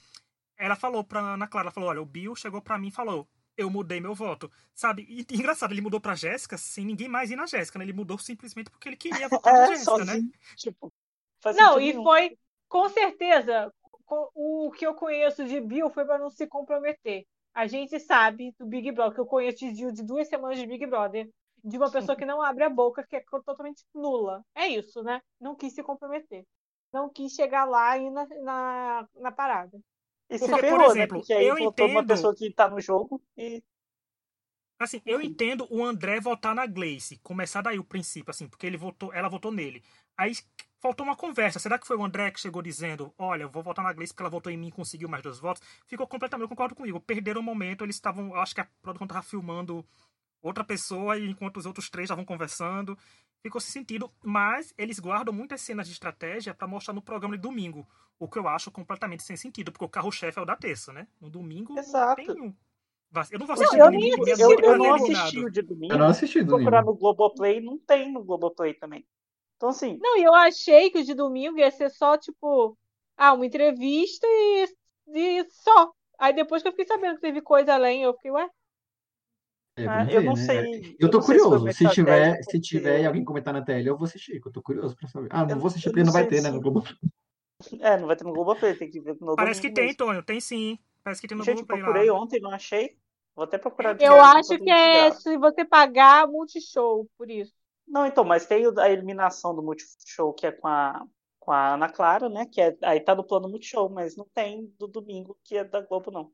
Ela falou pra Ana Clara, ela falou, olha, o Bill chegou pra mim e falou, eu mudei meu voto, sabe? E engraçado, ele mudou pra Jéssica sem ninguém mais ir na Jéssica, né? Ele mudou simplesmente porque ele queria votar na Jéssica, né? Tipo, não, e foi, com certeza, o que eu conheço de Bill foi pra não se comprometer. A gente sabe do Big Brother, que eu conheço de 2 semanas de Big Brother, de uma pessoa que não abre a boca, que é totalmente nula. É isso, né? Não quis se comprometer. Não quis chegar lá e ir na parada. E porque, se ferrou, por exemplo, né? Porque aí eu entendo uma pessoa que tá no jogo e... Assim, eu entendo o André votar na Gleice. Começar daí o princípio, assim, porque ela votou nele. Aí faltou uma conversa. Será que foi o André que chegou dizendo, olha, eu vou votar na Gleice porque ela votou em mim e conseguiu mais 2 votos? Ficou completamente... Eu concordo comigo. Perderam o momento, eles estavam... Acho que a produção tava filmando outra pessoa enquanto os outros 3 estavam conversando. Ficou sem sentido, mas eles guardam muitas cenas de estratégia pra mostrar no programa de domingo. O que eu acho completamente sem sentido, porque o carro-chefe é o da terça, né? No domingo, exato. Não tem um. Eu não vou assistir domingo. Eu não assisti o de domingo. Eu não assisti domingo. Procurar no Globoplay, não tem no Globoplay também. Então, assim... Não, e eu achei que o de domingo ia ser só, tipo... Ah, uma entrevista e só. Aí depois que eu fiquei sabendo que teve coisa além, eu fiquei, ué? Eu não sei. Eu tô curioso. Se tiver alguém comentar na tela, eu vou assistir. Eu tô curioso pra saber. Ah, não vou assistir porque não vai ter, né? No Globoplay. É, não vai ter no Globoplay, tem que ver no Globoplay. Parece que tem, Tony, tem sim. Parece que tem no Globoplay lá. Eu procurei ontem, não achei. Vou até procurar. Eu acho que é se você pagar Multishow, por isso. Não, então, mas tem a eliminação do Multishow, que é com a Ana Clara, né? Que aí tá no plano Multishow, mas não tem do domingo, que é da Globo, não.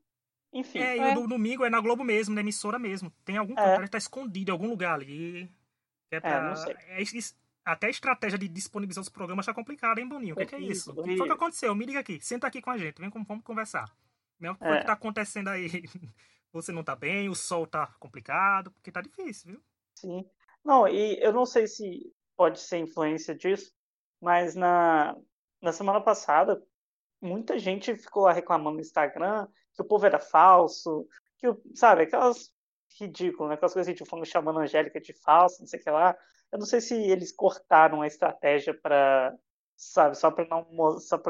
Enfim. É, e no domingo é na Globo mesmo, na emissora mesmo. Tem algum cantor que tá escondido em algum lugar ali. É, pra... não sei. Até a estratégia de disponibilizar os programas tá complicada, hein, Boninho? O que é isso? O que foi que aconteceu? Me liga aqui, senta aqui com a gente, vem, vamos conversar. O que tá acontecendo aí? Você não tá bem, o sol tá complicado, porque tá difícil, viu? Sim. Não, e eu não sei se pode ser influência disso, mas na semana passada, muita gente ficou lá reclamando no Instagram que o povo era falso, que, sabe, aquelas ridículas, né? Aquelas coisas que tipo, chamando a Angélica de falsa, não sei o que lá. Eu não sei se eles cortaram a estratégia para, sabe, só para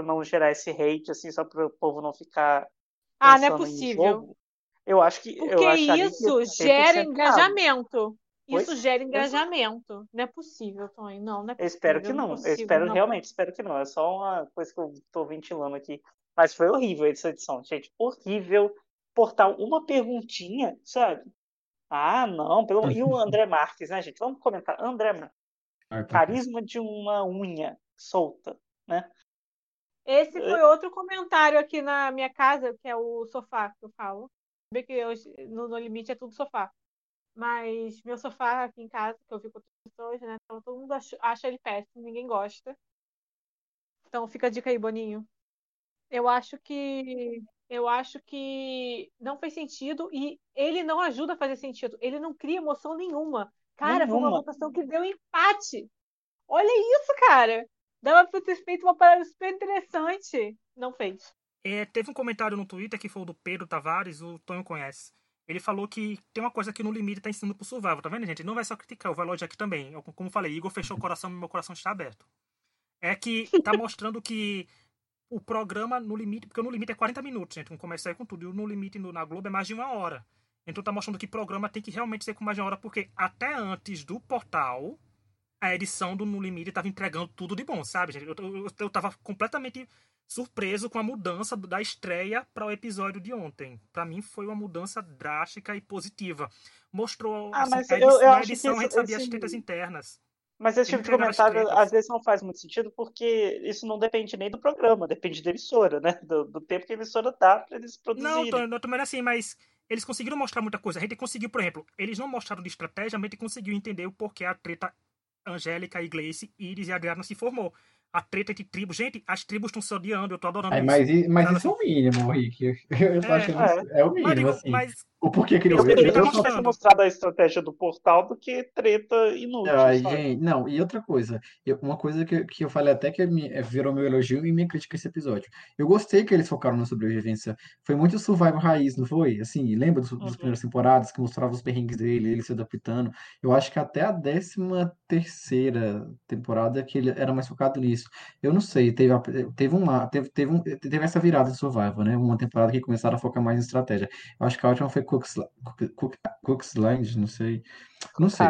não gerar esse hate, assim, só para o povo não ficar pensando não é possível. Em jogo. Eu acho que porque isso gera engajamento. Isso gera engajamento. Não é possível, Tony. Não é possível. Eu espero que não. Eu espero realmente, espero que não. É só uma coisa que eu tô ventilando aqui. Mas foi horrível essa edição, gente. Horrível. Portar uma perguntinha, sabe? Ah, não. E o André Marques, né, gente? Vamos comentar. André Marques. Carisma de uma unha solta, né? Esse foi outro comentário aqui na minha casa, que é o sofá que eu falo. Sabe que hoje, no limite é tudo sofá. Mas meu sofá aqui em casa, que eu vi com outras pessoas, né? Então, todo mundo acha ele péssimo, ninguém gosta. Então fica a dica aí, Boninho. Eu acho que não fez sentido e ele não ajuda a fazer sentido. Ele não cria emoção nenhuma. Cara, foi uma votação que deu empate. Olha isso, cara. Dava pra ter feito uma parada super interessante. Não fez. Teve um comentário no Twitter que foi o do Pedro Tavares, o Tonho conhece. Ele falou que tem uma coisa que No Limite tá ensinando pro Survival, tá vendo, gente? Ele não vai só criticar, o valor de aqui também. Como eu falei, Igor fechou o coração, meu coração está aberto. É que tá mostrando que o programa No Limite... Porque o No Limite é 40 minutos, gente. Vamos começar aí com tudo. E o No Limite na Globo é mais de 1 hora. Então tá mostrando que o programa tem que realmente ser com mais de 1 hora, porque até antes do portal, a edição do No Limite tava entregando tudo de bom, sabe, gente? Eu tava completamente... surpreso com a mudança da estreia para o episódio de ontem. Para mim foi uma mudança drástica e positiva. Mostrou a edição, a gente sabia as tretas internas. Mas esse tipo de comentário às vezes não faz muito sentido, porque isso não depende nem do programa, depende da emissora, né? Do tempo que a emissora dá para eles produzirem. Não, também assim, mas eles conseguiram mostrar muita coisa. A gente conseguiu, por exemplo, eles não mostraram de estratégia, mas a gente conseguiu entender o porquê a treta Angélica e Gleice, Iris e Ariadna se formou. A treta de tribos. Gente, as tribos estão se odiando, eu tô adorando isso. Mas isso é o mínimo, Rick. Eu tô achando isso é o mínimo, assim. O porquê que eu não tinha mostrado a estratégia do portal do que treta inútil. Não, e outra coisa. Uma coisa que eu falei até que virou meu elogio e minha crítica esse episódio. Eu gostei que eles focaram na sobrevivência. Foi muito Survival raiz, não foi? Assim, lembra dos primeiras temporadas que mostrava os perrengues dele, ele se adaptando. Eu acho que até a 13ª temporada que ele era mais focado nisso. Eu não sei, teve essa virada de Survival, né? Uma temporada que começaram a focar mais em estratégia. Eu acho que a última foi Cooksland, não sei. Não sei.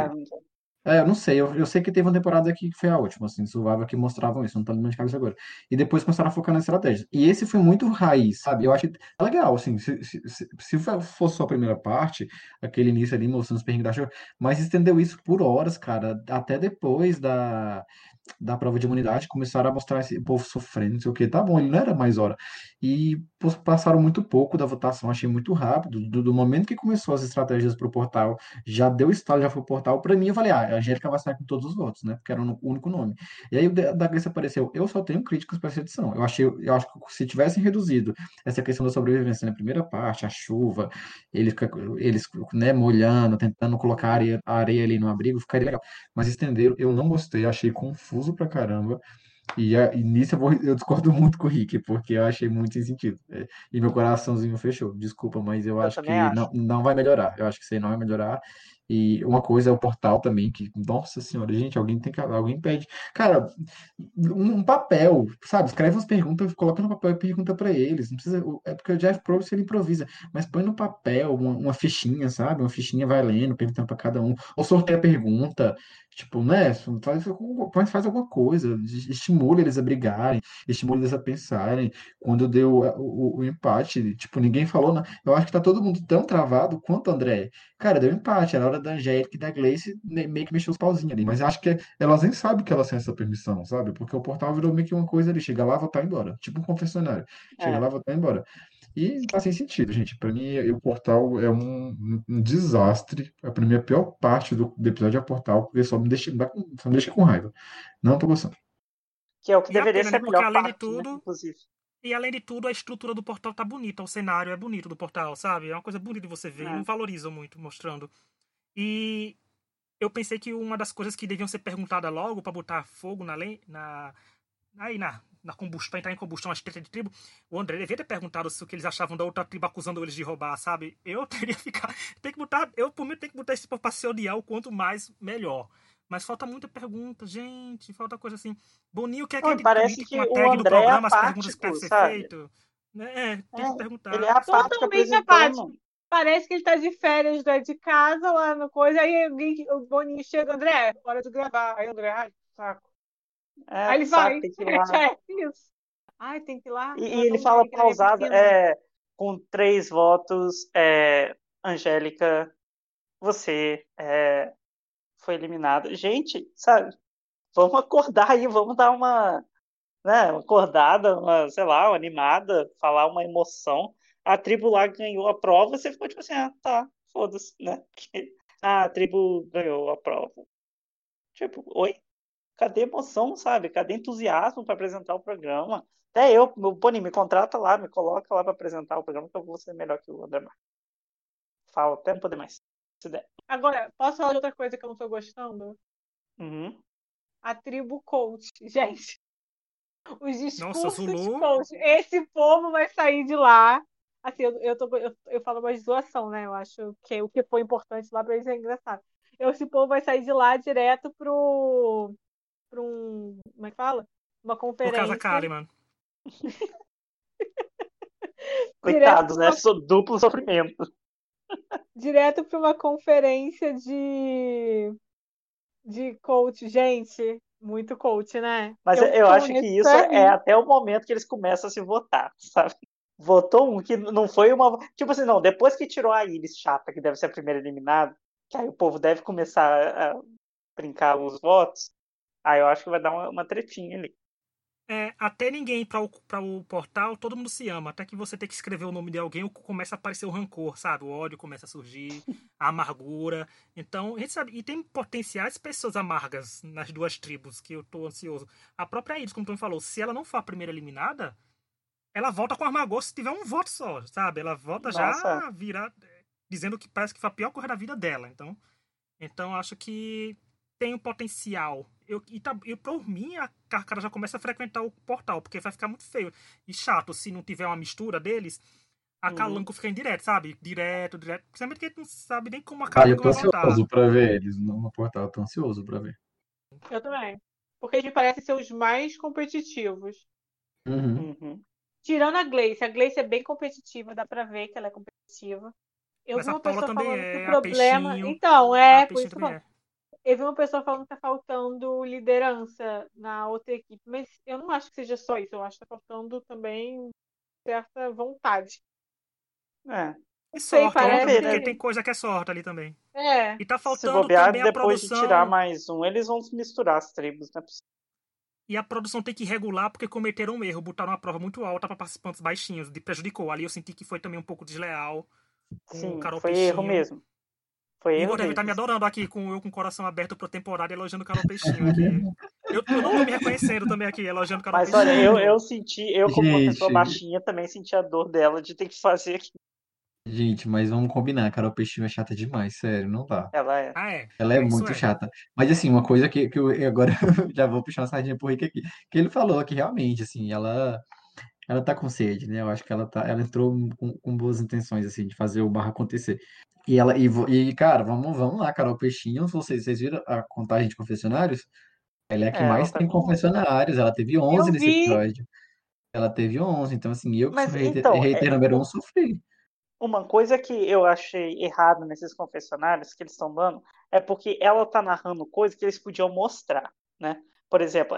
Eu não sei. Eu sei que teve uma temporada aqui que foi a última, assim, Survival, que mostravam isso, não tá lembrando de cabeça agora. E depois começaram a focar na estratégia. E esse foi muito raiz, sabe? Eu acho que é legal, assim, se fosse só a primeira parte, aquele início ali, mostrando os perrengues da show, mas estendeu isso por horas, cara, até depois da prova de imunidade, começaram a mostrar esse povo sofrendo, não sei o que, tá bom, ele não era mais hora. E passaram muito pouco da votação, achei muito rápido. Do momento que começou as estratégias pro portal, já deu estalo, já foi o portal. Pra mim, eu falei, a Angélica vai sair com todos os votos, né? Porque era o único nome. E aí, da Gleice apareceu, eu só tenho críticas pra essa edição. Eu acho que se tivessem reduzido essa questão da sobrevivência na primeira parte, a chuva, eles né, molhando, tentando colocar a areia ali no abrigo, ficaria legal. Mas estenderam, eu não gostei, achei confuso pra caramba, e nisso eu discordo muito com o Rick, porque eu achei muito sem sentido, e meu coraçãozinho fechou, desculpa, mas eu acho que não vai melhorar, eu acho que isso aí não vai melhorar, e uma coisa é o portal também, que, nossa senhora, gente, alguém pede, cara, um papel, sabe, escreve umas perguntas, coloca no papel e pergunta pra eles, não precisa, é porque o Jeff Probst ele improvisa, mas põe no papel uma fichinha, sabe, uma fichinha vai lendo, perguntando pra cada um, ou sorteia a pergunta, tipo, né, faz alguma coisa, estimula eles a brigarem, estimula eles a pensarem. Quando deu o empate, tipo, ninguém falou, né? Eu acho que tá todo mundo tão travado quanto o André. Cara, deu empate, era hora da Angélica e da Gleice meio que mexeu os pauzinhos ali, mas acho que elas nem sabem que elas têm essa permissão, sabe? Porque o portal virou meio que uma coisa ali, chega lá, votar e embora, tipo um confessionário, chega lá, votar e embora. E tá sem sentido, gente. Pra mim, o portal é um desastre. Pra mim, a pior parte do episódio é o portal, porque só me deixa com raiva. Não tô gostando. Que é o que e deveria ser a melhor além parte, de tudo, né, inclusive. E além de tudo, a estrutura do portal tá bonita, o cenário é bonito do portal, sabe? É uma coisa bonita de você ver, não valorizam muito mostrando. E eu pensei que uma das coisas que deviam ser perguntadas logo pra botar fogo na combustão, pra entrar em combustão as tretas de tribo, o André devia ter perguntado o que eles achavam da outra tribo acusando eles de roubar, sabe? Eu teria ficado... Eu, por mim, tenho que botar esse povo pra se odiar o quanto mais, melhor. Mas falta muita pergunta, gente. Falta coisa assim. Boninho quer que ele parece que o André do programa, é apático, sabe? É, tem que perguntar. Ele é apático. Parece que ele tá de férias, né, de casa lá no coisa. Aí o Boninho chega, André, hora de gravar. Aí o André, saco. É, aí ele vai. É isso. Ai, tem que ir lá. E ele fala pausado, com 3 votos, Angélica, você foi eliminado. Gente, sabe? Vamos acordar aí, vamos dar uma, né, acordada, sei lá, uma animada, falar uma emoção. A tribo lá ganhou a prova, você ficou tipo assim, tá, foda-se, né? A tribo ganhou a prova. Tipo, oi? Cadê emoção, sabe? Cadê entusiasmo para apresentar o programa? Até eu, meu Boni, me contrata lá, me coloca lá para apresentar o programa, que eu vou ser melhor que o André Marques. Fala até não poder mais. Agora, posso falar de outra coisa que eu não tô gostando? Uhum. A tribo coach, gente. Os discursos coach. Esse povo vai sair de lá. Assim, eu falo uma zoação, né? Eu acho que o que foi importante lá pra eles é engraçado. Esse povo vai sair de lá direto pro como é que fala? Uma conferência. Por causa Kali, mano. Coitados, né? Sou duplo sofrimento. Direto para uma conferência de coach. Gente, muito coach, né? Mas eu acho que isso é até o momento que eles começam a se votar, sabe? Votou um que não foi uma... Tipo assim, não, depois que tirou a Iris chata, que deve ser a primeira eliminada, que aí o povo deve começar a brincar os votos, aí eu acho que vai dar uma tretinha ali. Até ninguém para o portal, todo mundo se ama. Até que você tem que escrever o nome de alguém, começa a aparecer o rancor, sabe? O ódio começa a surgir, a amargura. Então, a gente sabe. E tem potenciais pessoas amargas nas duas tribos, que eu tô ansioso. A própria Iris, como o Tony falou, se ela não for a primeira eliminada, ela volta com amargor se tiver um voto só, sabe? Ela volta já virar, dizendo que parece que foi a pior corrida da vida dela. Então acho que tem um potencial. E por mim, a Carcará já começa a frequentar o portal, porque vai ficar muito feio e chato se não tiver uma mistura deles. A Calango fica indireto, sabe? Direto. Principalmente que a gente não sabe nem como a Calango vai voltar. Eu tô ansioso pra ver eles no portal, eu tô ansioso pra ver. Eu também. Porque eles me parecem ser os mais competitivos. Uhum. Tirando a Gleice. A Gleice é bem competitiva, dá pra ver que ela é competitiva. Eu vi uma pessoa falando que o problema... Peixinho, então, por isso que eu vi uma pessoa falando que tá faltando liderança na outra equipe, mas eu não acho que seja só isso, eu acho que tá faltando também certa vontade. E sorte, porque tem coisa que é sorte ali também. E tá faltando bobear, também a depois produção... de tirar mais um, eles vão misturar as tribos, né? E a produção tem que regular, porque cometeram um erro, botaram uma prova muito alta pra participantes baixinhos, prejudicou. Ali eu senti que foi também um pouco desleal com o Carol Peixinho. Erro mesmo. Igor deve estar me adorando aqui, com o coração aberto pro temporada, elogiando o Carol Peixinho aqui. Eu não tô me reconhecendo também aqui, elogiando o Carol Peixinho. Mas olha, eu senti, como uma pessoa baixinha, também senti a dor dela de ter que fazer aqui. Gente, mas vamos combinar, a Carol Peixinho é chata demais, sério, não dá. Ela é. Ela é muito chata. Mas assim, uma coisa que eu agora já vou puxar uma sardinha pro Rick aqui, que ele falou que realmente, assim, ela tá com sede, né? Eu acho que ela entrou com boas intenções, assim, de fazer o barra acontecer. E cara, vamos lá, Carol Peixinho, vocês viram a contagem de confessionários? Ela é a que mais tem confessionários, ela teve 11 nesse episódio. Ela teve 11, então assim, eu que fui hater número 1, sofri. Uma coisa que eu achei errado nesses confessionários que eles estão dando é porque ela tá narrando coisas que eles podiam mostrar, né? Por exemplo,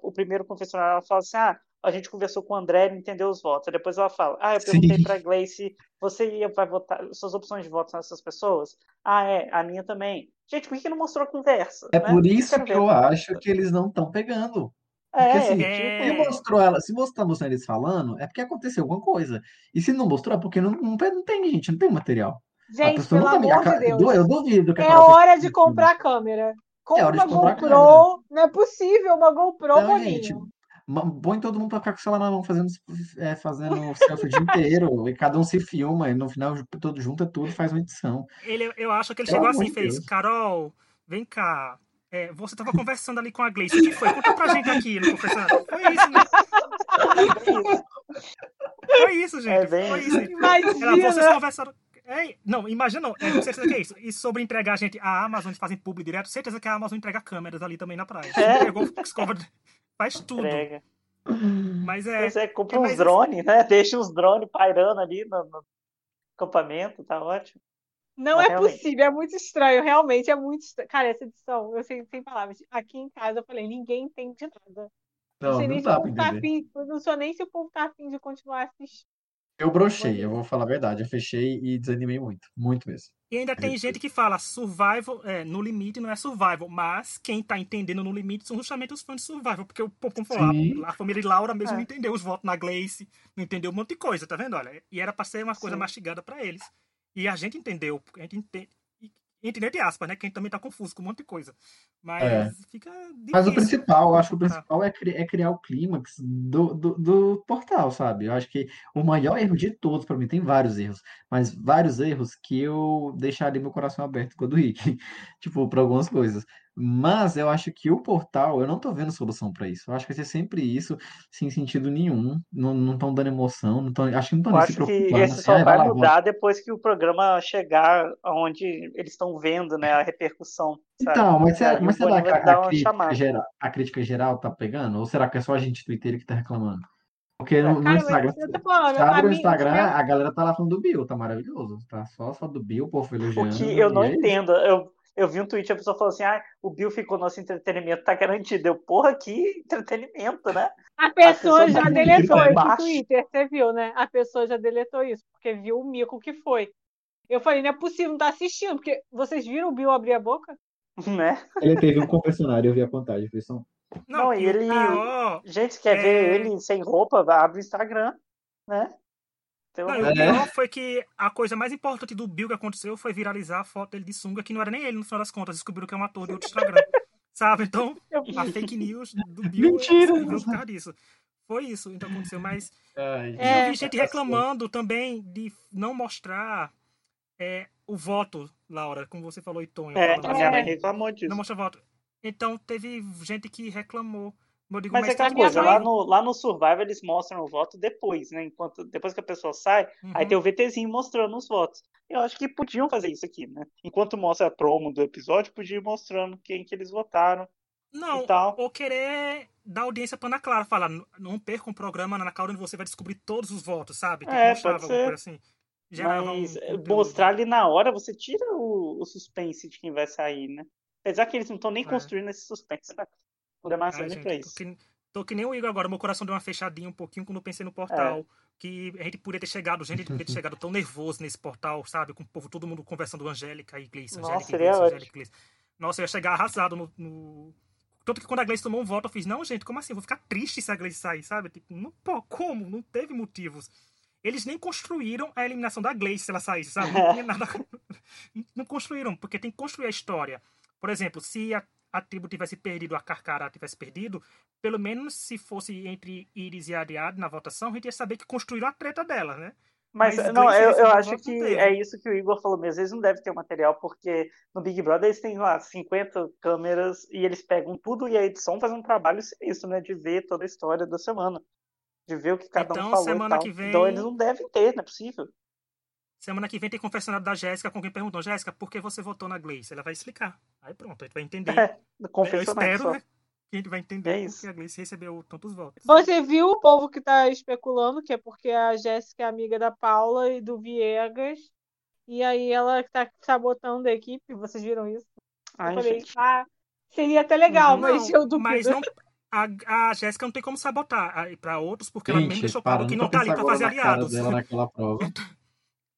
o primeiro confessionário, ela fala assim, a gente conversou com o André, ele entendeu os votos. Depois ela fala, eu perguntei pra Gleice, você vai votar, suas opções de votos nessas pessoas? A minha também. Gente, por que não mostrou a conversa? Por isso que eu acho que eles não estão pegando. Porque assim, se mostrou ela, se você tá mostrando eles falando, é porque aconteceu alguma coisa. E se não mostrou, é porque não tem gente, não tem material. Gente, pelo amor de Deus. Eu duvido que é hora de comprar câmera. Compra uma GoPro. Não é possível uma GoPro, Boninho. Põe todo mundo pra ficar com o celular na mão fazendo selfie o dia inteiro, e cada um se filma, e no final todo junta tudo, faz uma edição. Eu acho que ele chegou assim e fez: Carol, vem cá. É, você tava conversando ali com a Gleice. O que foi? Conta pra gente aqui, não conversando. Foi isso, né? Foi isso, gente. Foi isso. Imagina. Vocês conversaram. Não, imagina não. Eu não sei se é isso. E sobre entregar, gente, a Amazon, eles fazem publi direto. Certeza que a Amazon entrega câmeras ali também na praia. Entregou, escova, faz tudo. Entrega. Mas compra uns drones, né? Deixa os drones pairando ali no acampamento, tá ótimo. Não é possível, é muito estranho, realmente é muito estranho. Cara, essa edição, eu sei, sem palavras, aqui em casa eu falei, ninguém entende nada. Não sei nem se o povo tá afim de continuar assistindo. Eu brochei, eu vou falar a verdade, eu fechei e desanimei muito, muito mesmo. E ainda tem gente que fala, Survival, No Limite não é Survival, mas quem tá entendendo No Limite são justamente os fãs de Survival, porque o povo, como falar, a família de Laura mesmo não entendeu os votos na Gleice, não entendeu um monte de coisa, tá vendo? Olha, e era pra ser uma coisa mastigada pra eles. E a gente entendeu, a gente entende entre aspas, né? Que a gente também tá confuso com um monte de coisa. Mas fica difícil. Mas o principal, eu acho que o principal é criar o clímax do portal, sabe? Eu acho que o maior erro de todos, pra mim, tem vários erros. Mas vários erros que eu deixaria meu coração aberto quando ri. Tipo, pra algumas coisas. Mas eu acho que o portal, eu não tô vendo solução pra isso. Eu acho que vai ser sempre isso, sem sentido nenhum. Não estão dando emoção. Acho que não estão se preocupando. Que isso só vai mudar depois que o programa chegar onde eles estão vendo, né, a repercussão. Sabe? Então, mas será que a crítica geral tá pegando? Ou será que é só a gente do Twitter que tá reclamando? Porque no Instagram, a galera tá lá falando do Bill, tá maravilhoso. Tá só do Bill, o povo elogiando. O que eu não entendo, Eu vi um tweet, a pessoa falou assim, o Bill ficou, nosso entretenimento tá garantido. Eu, que entretenimento, né? A pessoa já deletou isso no Twitter, você viu, né? A pessoa já deletou isso, porque viu o mico que foi. Eu falei, não é possível, não tá assistindo, porque vocês viram o Bill abrir a boca? Né? Ele teve um confessionário, eu vi a contagem, foi só... Não, e ele... Gente, quer ver ele sem roupa, abre o Instagram, né? O pior foi que a coisa mais importante do Bill que aconteceu foi viralizar a foto dele de sunga, que não era nem ele, no final das contas. Descobriram que é um ator de outro Instagram. Sabe? Então, a fake news do Bill... Mentira! Foi isso, então aconteceu. Mas eu vi gente reclamando também de não mostrar o voto, Laura, como você falou, e Tony. Reclamou disso. Não mostra voto. Então, teve gente que reclamou. Mas é aquela coisa, lá no Survivor eles mostram o voto depois, né? Depois que a pessoa sai, aí tem o VTzinho mostrando os votos. Eu acho que podiam fazer isso aqui, né? Enquanto mostra a promo do episódio, podia ir mostrando quem que eles votaram. Não, ou querer dar audiência pra Ana Clara, falar, não perca um programa, Ana Clara, onde você vai descobrir todos os votos, sabe? Pode ser. Assim, mas mostrar ali na hora, você tira o suspense de quem vai sair, né? Apesar que eles não estão nem construindo esse suspense, né? Tô que nem o Igor agora, meu coração deu uma fechadinha um pouquinho quando eu pensei no portal, que a gente poderia ter chegado, tão nervoso nesse portal, sabe, com o povo, todo mundo conversando, Angélica e Gleice, Angélica e Gleice. Nossa, eu ia chegar arrasado no... Tanto que quando a Gleice tomou um voto, eu fiz, não, gente, como assim, eu vou ficar triste se a Gleice sair, sabe, como, não teve motivos. Eles nem construíram a eliminação da Gleice se ela saísse, sabe, não tinha nada, não construíram, porque tem que construir a história. Por exemplo, se a tribo tivesse perdido, a Carcará tivesse perdido, pelo menos se fosse entre Iris e Ariadna na votação, a gente ia saber que construíram a treta dela, né? Mas não, eu acho que é isso que o Igor falou mesmo, eles não devem ter o material, porque no Big Brother eles têm lá 50 câmeras e eles pegam tudo e a edição faz um trabalho isso, né? De ver toda a história da semana, de ver o que cada um falou e tal. Então eles não devem ter, não é possível. Semana que vem tem confessionário da Jéssica, com quem perguntou, Jéssica, por que você votou na Gleice? Ela vai explicar. Aí pronto, a gente vai entender. Eu espero, né, que a gente vai entender porque a Gleice recebeu tantos votos. Você viu o povo que tá especulando que é porque a Jéssica é amiga da Paula e do Viegas, e aí ela tá sabotando a equipe, vocês viram isso? Eu falei, seria até legal, mas eu duvido. Mas não... A Jéssica não tem como sabotar pra outros, porque ela mesmo deixou claro que não tá ali pra fazer aliados.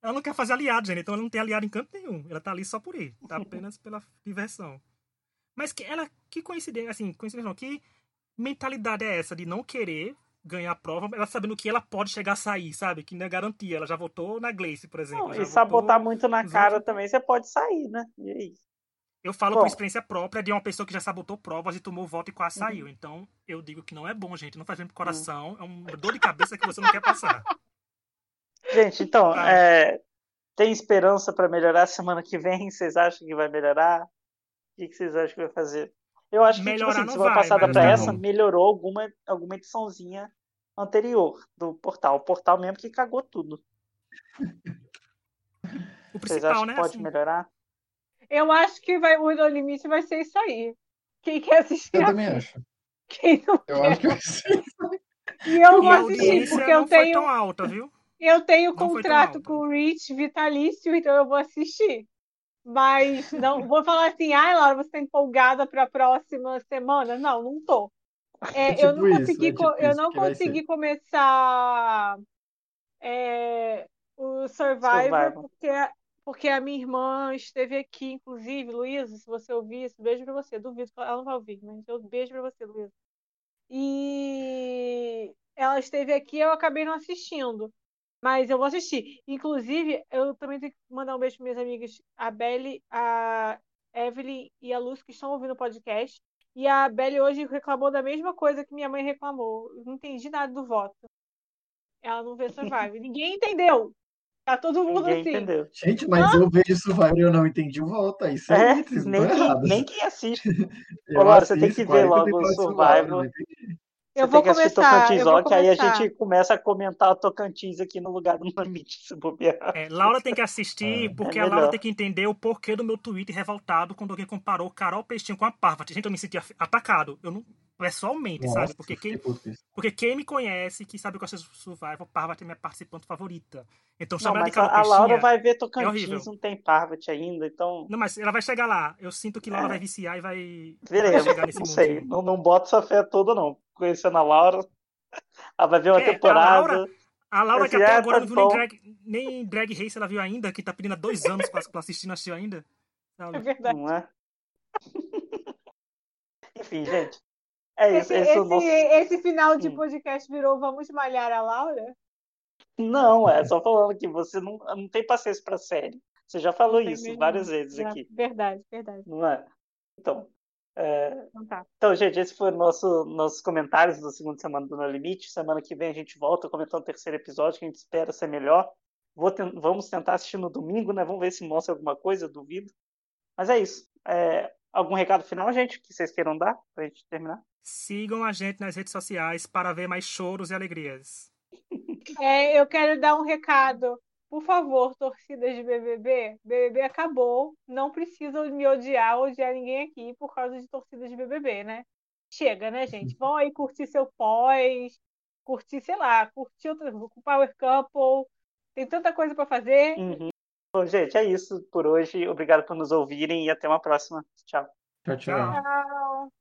Ela não quer fazer aliado, gente. Então ela não tem aliado em canto nenhum. Ela tá ali só por ir. Tá apenas pela diversão. Mas que coincidência, assim, coincidência não. Que mentalidade é essa de não querer ganhar a prova, ela sabendo que ela pode chegar a sair, sabe? Que não é garantia. Ela já votou na Gleice, por exemplo. Não, e sabotar muito na cara também, você pode sair, né? E aí? Eu falo por experiência própria de uma pessoa que já sabotou provas e tomou voto e quase saiu. Então, eu digo que não é bom, gente. Não faz bem pro coração. É uma dor de cabeça que você não quer passar. Gente, então, tem esperança pra melhorar semana que vem? Vocês acham que vai melhorar? O que vocês acham que vai fazer? Eu acho que, tipo assim, semana passada pra essa, melhorou alguma ediçãozinha anterior do portal. O portal mesmo que cagou tudo. O vocês acham que pode melhorar? Eu acho que o No Limite vai ser isso aí. Quem quer assistir? Eu também acho. Quem não quer? Eu acho que vai ser. E eu vou assistir, porque eu tenho... Não foi tão alta, viu? Eu tenho contrato com o Rich vitalício, então eu vou assistir. Mas não vou falar assim, ai, Laura, você está empolgada para a próxima semana? Não, não estou. Eu não consegui começar o Survivor. Porque a minha irmã esteve aqui, inclusive, Luísa, se você ouvir isso, beijo pra você. Duvido que ela não vai ouvir, mas eu beijo pra você, Luísa. E ela esteve aqui e eu acabei não assistindo. Mas eu vou assistir. Inclusive, eu também tenho que mandar um beijo para minhas amigas, a Belle, a Evelyn e a Luz, que estão ouvindo o podcast. E a Belle hoje reclamou da mesma coisa que minha mãe reclamou. Eu não entendi nada do voto. Ela não vê Survivor. Ninguém entendeu. Tá todo mundo assim. Entendeu. Gente, mas eu vejo Survivor e eu não entendi o voto. Isso é isso, não é errado. Nem quem assiste. Agora, você tem que ver logo o Survivor. Eu vou, começar. Aí a gente começa a comentar Tocantins aqui no lugar do No Limite, se bobear. Laura tem que assistir, porque a Laura tem que entender o porquê do meu tweet revoltado quando alguém comparou Carol Peixinho com a Parvati. Gente, eu me senti atacado. Eu não... Pessoalmente, nossa, sabe? Porque quem me conhece, que sabe que eu acho Survival, Parvati é minha participante favorita. Então, chamar de Carol Peixinho. A Laura vai ver Tocantins, não tem Parvati ainda, então... Não, mas ela vai chegar lá. Eu sinto que Laura vai viciar e vai... Veremos, vai chegar nesse mundo. Sei. Não bota essa fé toda, não. Conhecendo a Laura, ela vai ver uma temporada... A Laura que até agora não viu nem Drag Race ela viu ainda, que tá pedindo há 2 anos pra assistir, não assistiu ainda. Sabe? É verdade. Não é? Enfim, gente. É isso, esse final de podcast virou Vamos Malhar a Laura? Não, só falando que você não tem paciência pra série. Você já falou isso várias vezes aqui. Verdade. Não é? Então, tá. Então, gente, esse foi o nossos comentários da segunda semana do No Limite. Semana que vem a gente volta comentando o terceiro episódio, que a gente espera ser melhor. Vamos tentar assistir no domingo, né? Vamos ver se mostra alguma coisa, duvido. Mas é isso. Algum recado final, gente, que vocês queiram dar pra gente terminar? Sigam a gente nas redes sociais para ver mais choros e alegrias. Eu quero dar um recado. Por favor, torcidas de BBB, BBB acabou. Não precisam me odiar ou odiar ninguém aqui por causa de torcidas de BBB, né? Chega, né, gente? Vão aí curtir seu pós, curtir, sei lá, curtir o Power Couple. Tem tanta coisa para fazer. Bom, gente, é isso por hoje. Obrigado por nos ouvirem e até uma próxima. Tchau. Tchau.